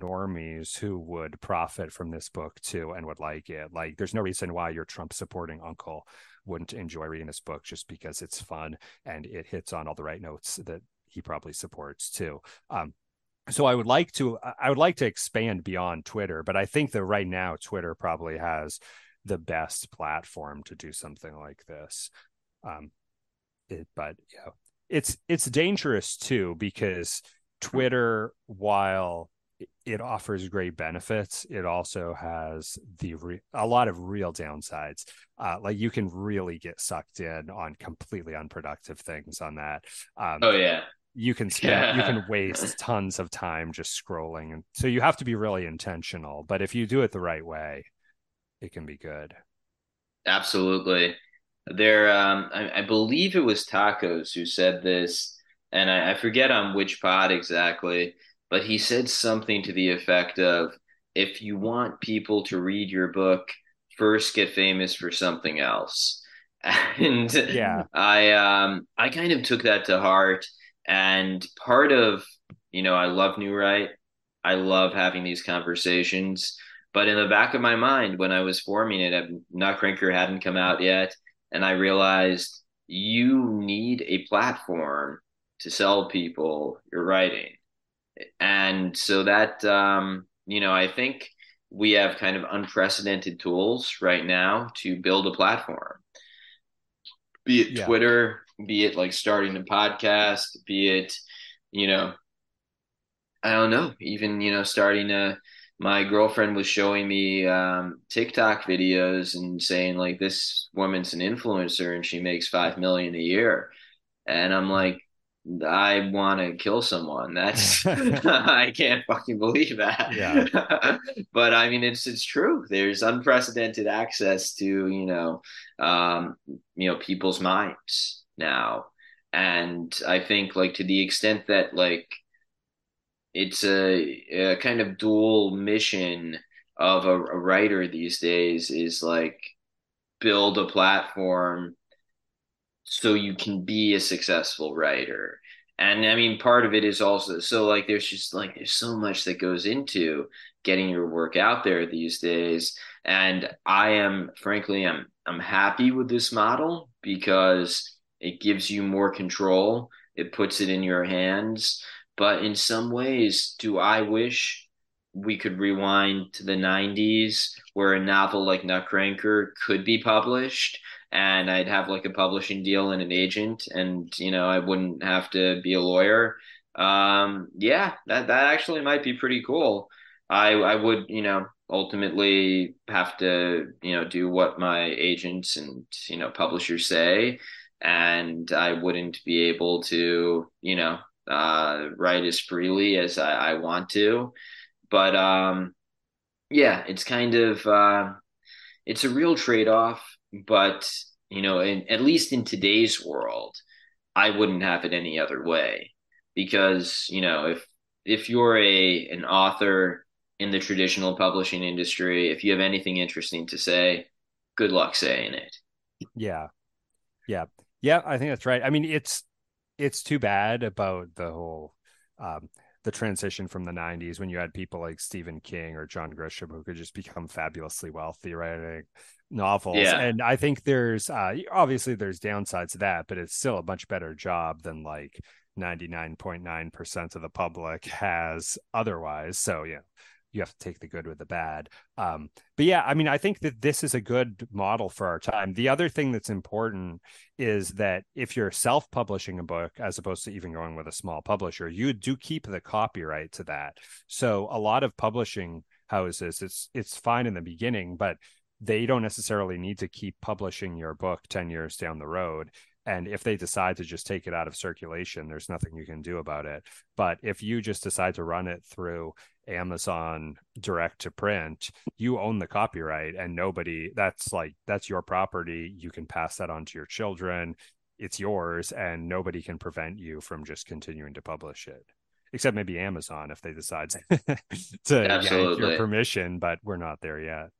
normies who would profit from this book too and would like it. Like, there's no reason why your Trump supporting uncle wouldn't enjoy reading this book just because it's fun and it hits on all the right notes that he probably supports too. Um, so I would like to, I would like to expand beyond Twitter, but I think that right now Twitter probably has the best platform to do something like this. Um, it, but you know, it's, it's dangerous too, because Twitter, while it offers great benefits, it also has the re- a lot of real downsides. Uh, like, you can really get sucked in on completely unproductive things on that. Um, oh yeah, you can spend, yeah. you can waste tons of time just scrolling, and so you have to be really intentional. But if you do it the right way, it can be good. Absolutely. There, um, I, I believe it was Tacos who said this, and I, I forget on which pod exactly. But he said something to the effect of, if you want people to read your book, first get famous for something else. And yeah. I um, I kind of took that to heart. And part of, you know, I love New Right. I love having these conversations. But in the back of my mind, when I was forming it, Nutcranker hadn't come out yet. And I realized you need a platform to sell people your writing. And so that, um, you know, I think we have kind of unprecedented tools right now to build a platform, be it yeah. Twitter, be it like starting a podcast, be it, you know, I don't know, even, you know, starting a, my girlfriend was showing me um, TikTok videos and saying like, this woman's an influencer and she makes five million a year. And I'm like, I want to kill someone. That's I can't fucking believe that. Yeah. But I mean, it's it's true. There's unprecedented access to, you know, um, you know, people's minds now, and I think like to the extent that like it's a, a kind of dual mission of a, a writer these days is like build a platform so you can be a successful writer. And I mean, part of it is also, so like, there's just like, there's so much that goes into getting your work out there these days. And I am, frankly, I'm, I'm happy with this model because it gives you more control. It puts it in your hands. But in some ways, do I wish we could rewind to the nineties where a novel like Nutcranker could be published and I'd have like a publishing deal and an agent and, you know, I wouldn't have to be a lawyer. Um, yeah, that, that actually might be pretty cool. I, I would, you know, ultimately have to, you know, do what my agents and, you know, publishers say, and I wouldn't be able to, you know, uh, write as freely as I, I want to. But um, yeah, it's kind of, uh, it's a real trade-off. But, you know, in, at least in today's world, I wouldn't have it any other way, because, you know, if if you're a an author in the traditional publishing industry, if you have anything interesting to say, good luck saying it. Yeah. Yeah. Yeah, I think that's right. I mean, it's it's too bad about the whole um the transition from the nineties when you had people like Stephen King or John Grisham who could just become fabulously wealthy writing novels. Yeah. And I think there's uh, obviously there's downsides to that, but it's still a much better job than like ninety-nine point nine percent of the public has otherwise. So, yeah, you have to take the good with the bad. Um, but yeah, I mean, I think that this is a good model for our time. The other thing that's important is that if you're self-publishing a book, as opposed to even going with a small publisher, you do keep the copyright to that. So a lot of publishing houses, it's it's fine in the beginning, but they don't necessarily need to keep publishing your book ten years down the road. And if they decide to just take it out of circulation, there's nothing you can do about it. But if you just decide to run it through Amazon direct to print, you own the copyright, and nobody, that's like, that's your property. You can pass that on to your children. It's yours, and nobody can prevent you from just continuing to publish it. Except maybe Amazon, if they decide to, to yank your permission, but we're not there yet.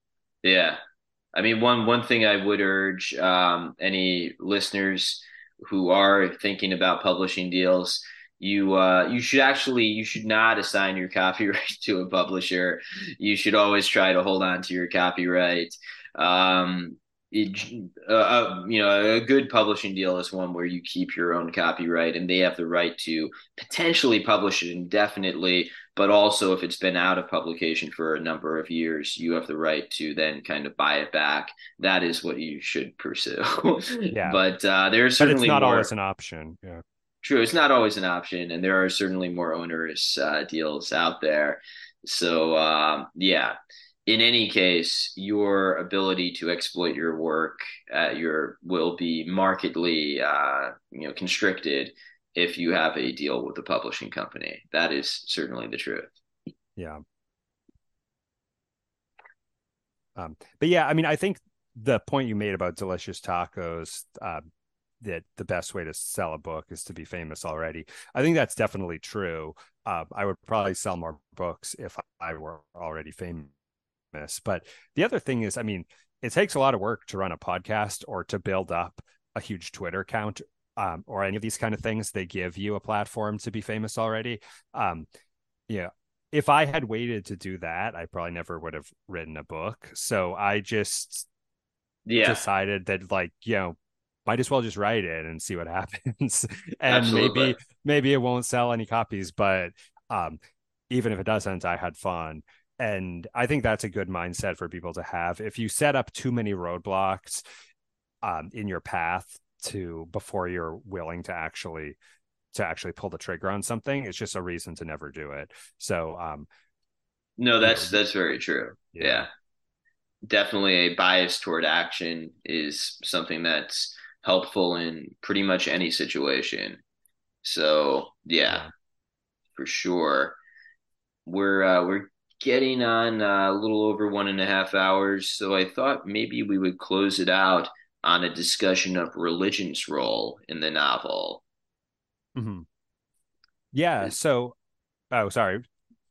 Yeah. I mean, one one thing I would urge um, any listeners who are thinking about publishing deals, you uh, you should actually you should not assign your copyright to a publisher. You should always try to hold on to your copyright. Um, it, uh, you know, a good publishing deal is one where you keep your own copyright, and they have the right to potentially publish it indefinitely. But also, if it's been out of publication for a number of years, you have the right to then kind of buy it back. That is what you should pursue. Yeah. But uh, there's certainly but it's not more... always an option. Yeah. True, it's not always an option, and there are certainly more onerous uh, deals out there. So um, yeah, in any case, your ability to exploit your work, uh, your will be markedly, uh, you know, constricted if you have a deal with the publishing company. That is certainly the truth. Yeah. Um, but yeah, I mean, I think the point you made about delicious tacos, uh, that the best way to sell a book is to be famous already. I think that's definitely true. Uh, I would probably sell more books if I were already famous. But the other thing is, I mean, it takes a lot of work to run a podcast or to build up a huge Twitter account, Um, or any of these kind of things. They give you a platform to be famous already. Um, yeah, if I had waited to do that, I probably never would have written a book. So I just yeah. decided that, like, you know, might as well just write it and see what happens. And Absolutely. maybe maybe it won't sell any copies, but um, even if it doesn't, I had fun. And I think that's a good mindset for people to have. If you set up too many roadblocks um, in your path to before you're willing to actually to actually pull the trigger on something, it's just a reason to never do it. So um no that's you know, that's very true. Yeah. Yeah, definitely a bias toward action is something that's helpful in pretty much any situation. So yeah, yeah. for sure. We're uh, we're getting on a little over one and a half hours, so I thought maybe we would close it out on a discussion of religion's role in the novel. Mm-hmm. Yeah. So, oh, sorry.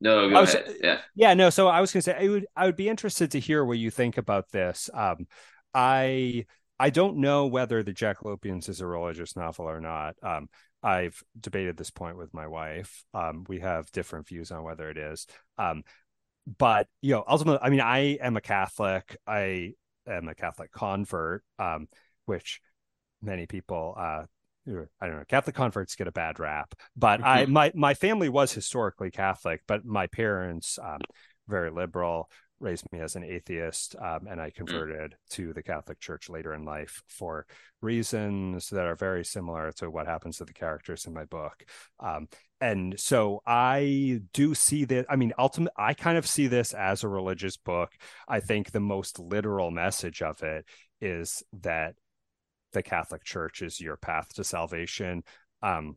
No, go was, ahead. Yeah. Yeah. No. So I was going to say, I would, I would be interested to hear what you think about this. Um, I, I don't know whether The Jackalopians is a religious novel or not. Um, I've debated this point with my wife. Um, we have different views on whether it is. Um, but you know, ultimately, I mean, I am a Catholic. I, I'm a Catholic convert, um, which many people, uh, I don't know, Catholic converts get a bad rap, but mm-hmm. I, my, my family was historically Catholic, but my parents, um, very liberal, raised me as an atheist. Um, and I converted mm-hmm. to the Catholic Church later in life for reasons that are very similar to what happens to the characters in my book. Um, and so I do see that, I mean, ultimately, I kind of see this as a religious book. I think the most literal message of it is that the Catholic Church is your path to salvation. Um,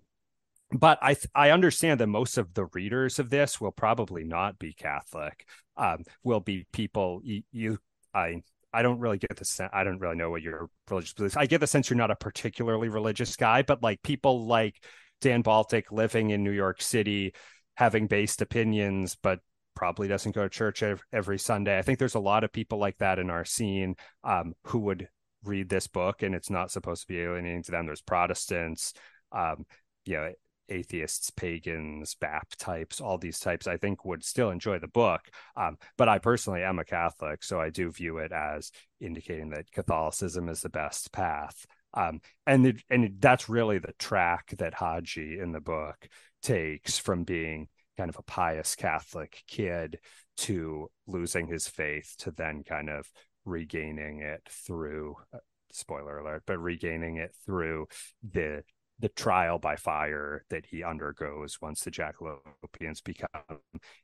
but I th- I understand that most of the readers of this will probably not be Catholic, um, will be people you, you I I don't really get the sense. I don't really know what your religious beliefs. I get the sense you're not a particularly religious guy, but like people like Dan Baltic living in New York City, having based opinions, but probably doesn't go to church every Sunday. I think there's a lot of people like that in our scene um, who would read this book, and it's not supposed to be alienating to them. There's Protestants, um, you know, atheists, pagans, B A P types, all these types, I think would still enjoy the book. Um, but I personally am a Catholic, so I do view it as indicating that Catholicism is the best path. Um, and the, and that's really the track that Haji in the book takes from being kind of a pious Catholic kid to losing his faith to then kind of regaining it through, uh, spoiler alert, but regaining it through the the trial by fire that he undergoes once the Jackalopians become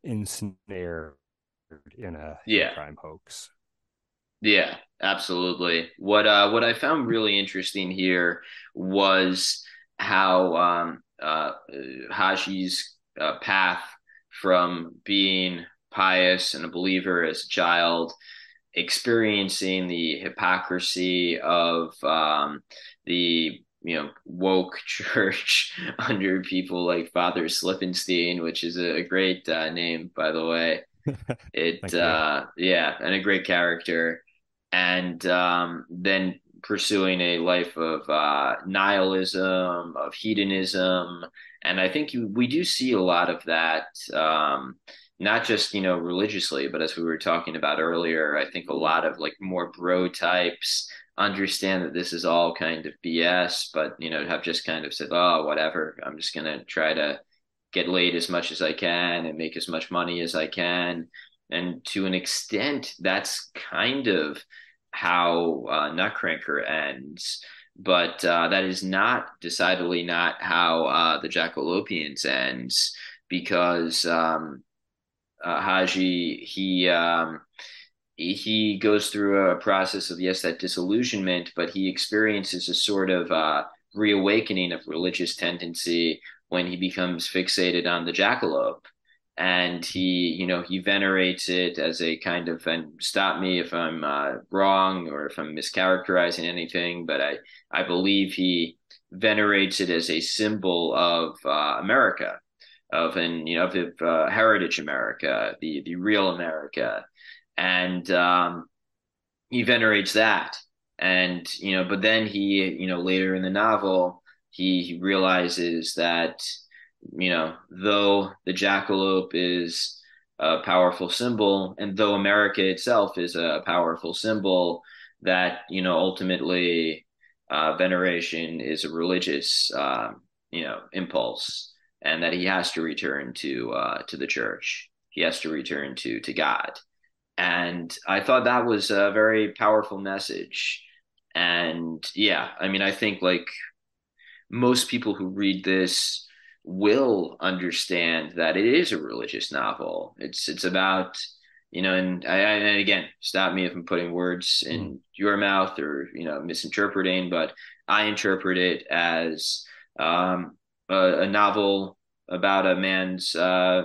ensnared in a yeah. crime hoax. Yeah, absolutely. What uh, what I found really interesting here was how um, uh, Haji's uh, path from being pious and a believer as a child, experiencing the hypocrisy of um, the you know woke church under people like Father Slippenstein, which is a great uh, name, by the way. It uh, yeah, and a great character. And um, then pursuing a life of uh, nihilism, of hedonism. And I think you, we do see a lot of that, um, not just, you know, religiously, but as we were talking about earlier, I think a lot of like more bro types understand that this is all kind of B S, but, you know, have just kind of said, oh, whatever, I'm just going to try to get laid as much as I can and make as much money as I can. And to an extent, that's kind of how uh, Nutcranker ends. But uh, that is not, decidedly not how uh, the Jackalopians ends, because um, uh, Haji, he um, he goes through a process of, yes, that disillusionment, but he experiences a sort of uh, reawakening of religious tendency when he becomes fixated on the jackalope. And he, you know, he venerates it as a kind of, and stop me if I'm uh, wrong or if I'm mischaracterizing anything, but I, I believe he venerates it as a symbol of uh, America, of an, you know, of the, uh, heritage America, the, the real America. And um, he venerates that. And, you know, but then he, you know, later in the novel, he, he realizes that, you know, though the jackalope is a powerful symbol, and though America itself is a powerful symbol, that, you know, ultimately uh, veneration is a religious, uh, you know, impulse, and that he has to return to uh, to the church. He has to return to to God. And I thought that was a very powerful message. And yeah, I mean, I think like most people who read this will understand that it is a religious novel. It's it's about, you know, and I, and again, stop me if I'm putting words in mm. your mouth or, you know, misinterpreting, but I interpret it as um, a, a novel about a man's, uh,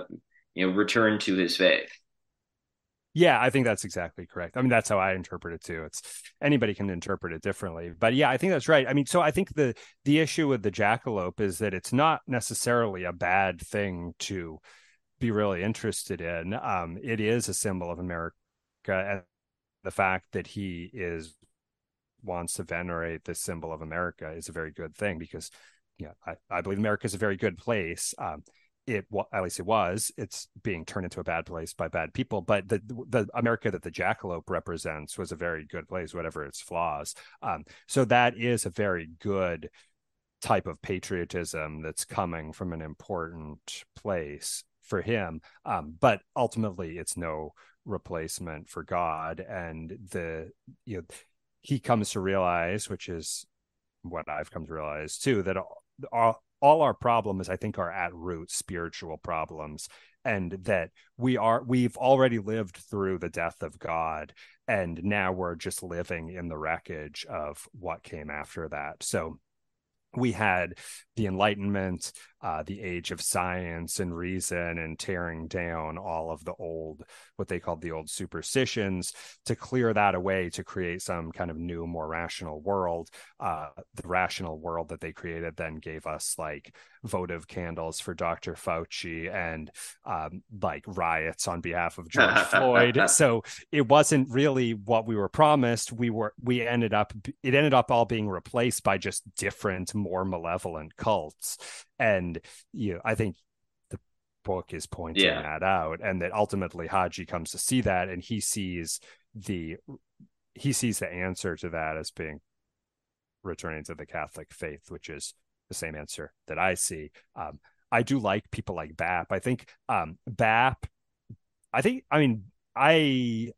you know, return to his faith. Yeah, I think that's exactly correct. I mean, that's how I interpret it too. It's anybody can interpret it differently, but yeah, I think that's right. I mean, so I think the the issue with the jackalope is that it's not necessarily a bad thing to be really interested in. Um, it is a symbol of America, and the fact that he is wants to venerate this symbol of America is a very good thing, because yeah, I, I believe America is a very good place. Um, It at least it was. It's being turned into a bad place by bad people. But the the America that the jackalope represents was a very good place, whatever its flaws. Um, so that is a very good type of patriotism that's coming from an important place for him. Um, but ultimately, it's no replacement for God. And the you know he comes to realize, which is what I've come to realize too, that all. all All our problems, I think, are at root spiritual problems, and that we are we've already lived through the death of God, and now we're just living in the wreckage of what came after that. So we had the Enlightenment, uh, the age of science and reason, and tearing down all of the old, what they called the old superstitions, to clear that away, to create some kind of new, more rational world. Uh, the rational world that they created then gave us like votive candles for Doctor Fauci and um, like riots on behalf of George Floyd. So it wasn't really what we were promised. We were, we ended up, it ended up all being replaced by just different, more malevolent cults. And you know, I think the book is pointing yeah. that out, and that ultimately Haji comes to see that, and he sees the he sees the answer to that as being returning to the Catholic faith, which is the same answer that I see. Um, I do like people like B A P. I think um, B A P. I think I mean I.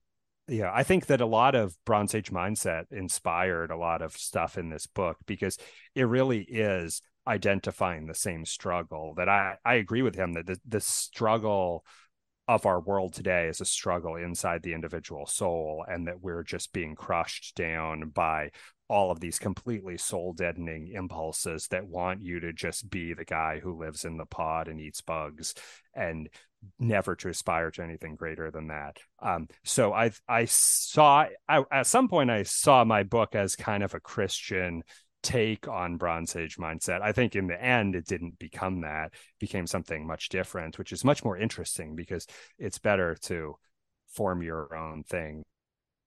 Yeah, I think that a lot of Bronze Age mindset inspired a lot of stuff in this book, because it really is identifying the same struggle that I, I agree with him that the, the struggle of our world today is a struggle inside the individual soul, and that we're just being crushed down by all of these completely soul deadening impulses that want you to just be the guy who lives in the pod and eats bugs and never to aspire to anything greater than that. Um, so I, I saw I, at some point I saw my book as kind of a Christian take on Bronze Age mindset. I think in the end, it didn't become that. It became something much different, which is much more interesting because it's better to form your own thing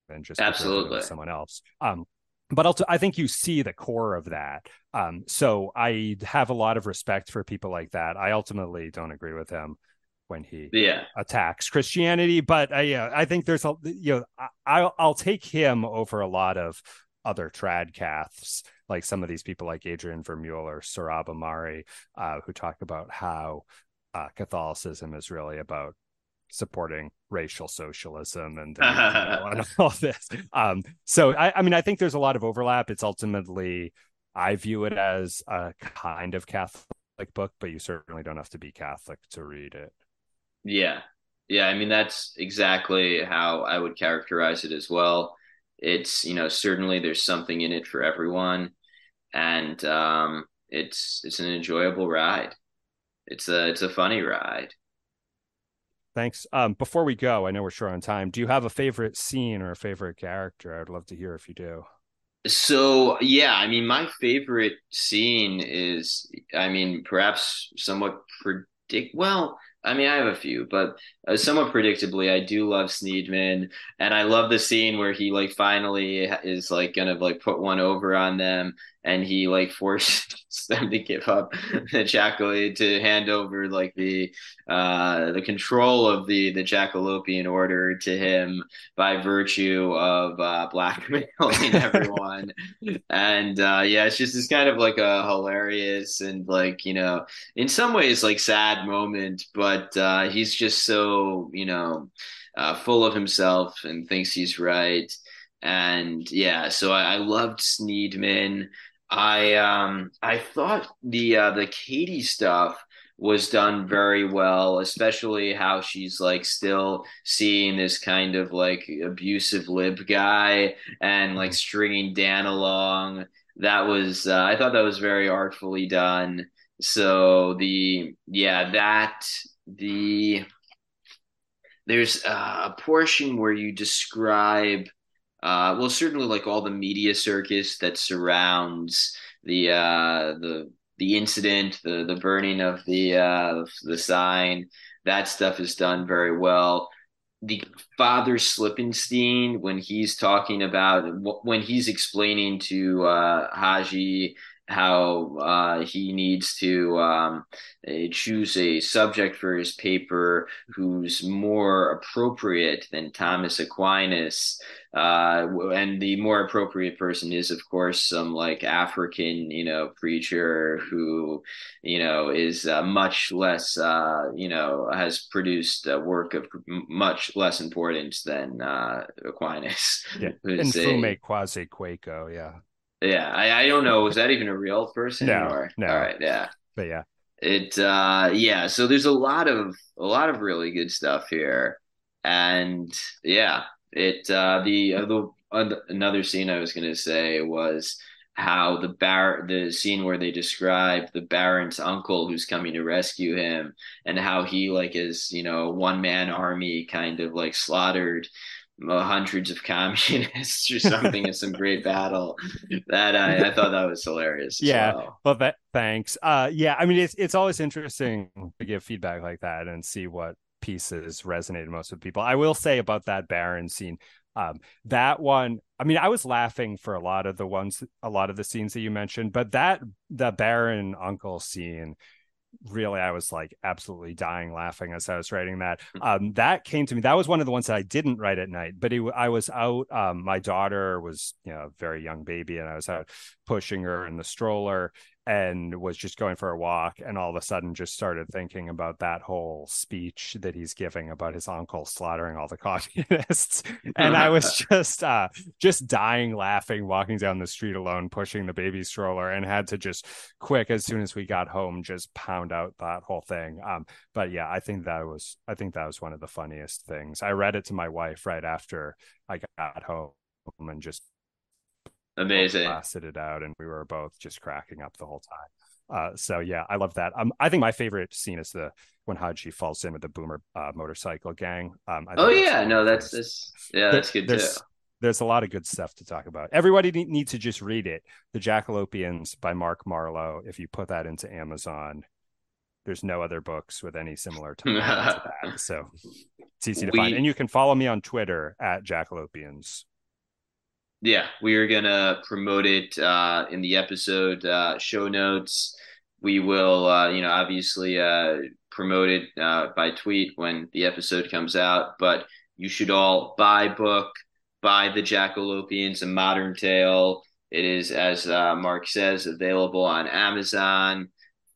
than just absolutely someone else. Um, but also, I think you see the core of that. Um, so I have a lot of respect for people like that. I ultimately don't agree with him when he yeah. attacks Christianity, but I, uh, I think there's a you know I, I'll, I'll take him over a lot of other trad caths, like some of these people like Adrian Vermeule or Saurabh Amari, uh, who talk about how uh, Catholicism is really about supporting racial socialism and, uh, and all this. Um, so, I, I mean, I think there's a lot of overlap. It's ultimately, I view it as a kind of Catholic book, but you certainly don't have to be Catholic to read it. Yeah. Yeah. I mean, that's exactly how I would characterize it as well. It's, you know, certainly there's something in it for everyone, and um, it's it's an enjoyable ride. It's a it's a funny ride. Thanks. Um, before we go, I know we're short on time. Do you have a favorite scene or a favorite character? I would love to hear if you do. So, yeah, I mean, my favorite scene is, I mean, perhaps somewhat predict. Well, I mean, I have a few, but uh, somewhat predictably, I do love Sneedman, and I love the scene where he like finally is like gonna like put one over on them, and he like forces them to give up the jackal to hand over like the uh, the control of the the Jackalopian order to him by virtue of uh, blackmailing everyone, and uh, yeah, it's just this kind of like a hilarious and like you know in some ways like sad moment, but. But uh, he's just so, you know, uh, full of himself and thinks he's right. And yeah, so I, I loved Sneedman. I um, I thought the uh, the Katie stuff was done very well, especially how she's like still seeing this kind of like abusive lib guy and like stringing Dan along. That was uh, I thought that was very artfully done. So the yeah that. The there's uh, a portion where you describe, uh, well, certainly like all the media circus that surrounds the uh, the the incident, the the burning of the uh, the sign. That stuff is done very well. The Father Slippenstein, when he's talking about when he's explaining to uh, Haji how uh, he needs to um, choose a subject for his paper who's more appropriate than Thomas Aquinas. Uh, and the more appropriate person is, of course, some like African, you know, preacher who, you know, is uh, much less, uh, you know, has produced a work of much less importance than uh, Aquinas. Yeah. Infume quasi Quaco, yeah. Yeah, I, I don't know. Was that even a real person? No, or? no. All right, yeah, but yeah, it, uh, yeah. So there's a lot of a lot of really good stuff here, and yeah, it uh, the uh, the uh, another scene I was gonna say was how the bar the scene where they describe the Baron's uncle who's coming to rescue him, and how he like is you know one man army kind of like slaughtered hundreds of communists or something in some great battle. That I, I thought that was hilarious. Yeah. Well, well that, thanks. Uh, yeah. I mean, it's it's always interesting to give feedback like that and see what pieces resonated most with people. I will say about that Baron scene, um, that one. I mean, I was laughing for a lot of the ones, a lot of the scenes that you mentioned, but that the Baron uncle scene. Really, I was like absolutely dying laughing as I was writing that. Um, that came to me. That was one of the ones that I didn't write at night, but it, I was out. Um, my daughter was, you know, a very young baby, and I was out pushing her in the stroller. and was just going for a walk, and all of a sudden just started thinking about that whole speech that he's giving about his uncle slaughtering all the communists. And I was just uh, just dying laughing, walking down the street alone, pushing the baby stroller, and had to just quick, as soon as we got home, just pound out that whole thing. Um, but yeah, I think that was I think that was one of the funniest things. I read it to my wife right after I got home and just amazing blasted it out, and we were both just cracking up the whole time. Uh so yeah, I love that. um I think my favorite scene is the when Haji falls in with the boomer uh motorcycle gang. um I oh yeah no that's this yeah there, that's good there's, too. There's a lot of good stuff to talk about. Everybody needs to just read it, The Jackalopians by Mark Marlowe. If you put that into Amazon, there's no other books with any similar title to that, so it's easy to we... find. And you can follow me on Twitter at Jackalopians. Yeah, we are going to promote it uh, in the episode uh, show notes. We will, uh, you know, obviously uh, promote it uh, by tweet when the episode comes out. But you should all buy book, buy The Jackalopians, A Modern Tail. It is, as uh, Mark says, available on Amazon.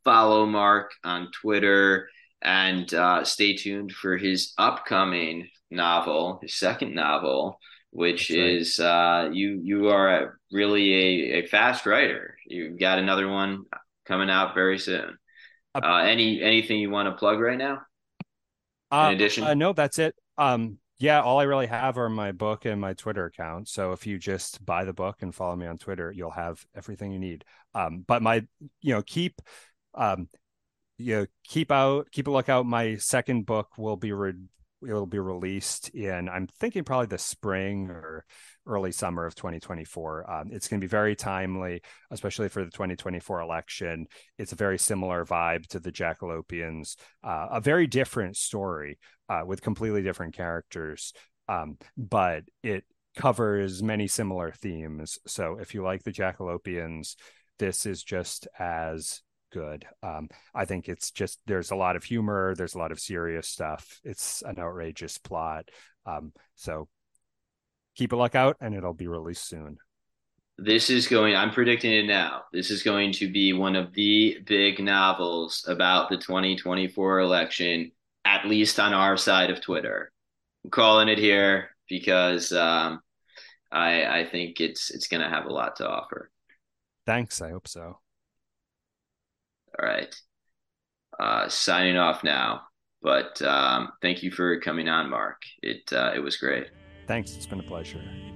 Follow Mark on Twitter, and uh, stay tuned for his upcoming novel, his second novel, which That's is right. uh, you you are a, really a, a fast writer. You've got another one coming out very soon. Uh, any anything you want to plug right now? In uh, addition, uh, no, that's it. Um, yeah, all I really have are my book and my Twitter account. So if you just buy the book and follow me on Twitter, you'll have everything you need. Um, but my you know keep. Um, you know, keep out, keep a lookout. My second book will be re- it'll be released in, I'm thinking, probably the spring or early summer of twenty twenty-four. Um, it's going to be very timely, especially for the twenty twenty-four election. It's a very similar vibe to The Jackalopians, uh, a very different story uh, with completely different characters, um, but it covers many similar themes. So if you like The Jackalopians, this is just as good. um I think it's just, there's a lot of humor, there's a lot of serious stuff, it's an outrageous plot. Um so keep a lookout, and it'll be released soon. This is going, I'm predicting it now, this is going to be one of the big novels about the twenty twenty-four election, at least on our side of Twitter. I'm calling it here, because um I I think it's it's gonna have a lot to offer. Thanks, I hope so. All right. Uh, signing off now. But um, thank you for coming on, Mark. It uh, it was great. Thanks. It's been a pleasure.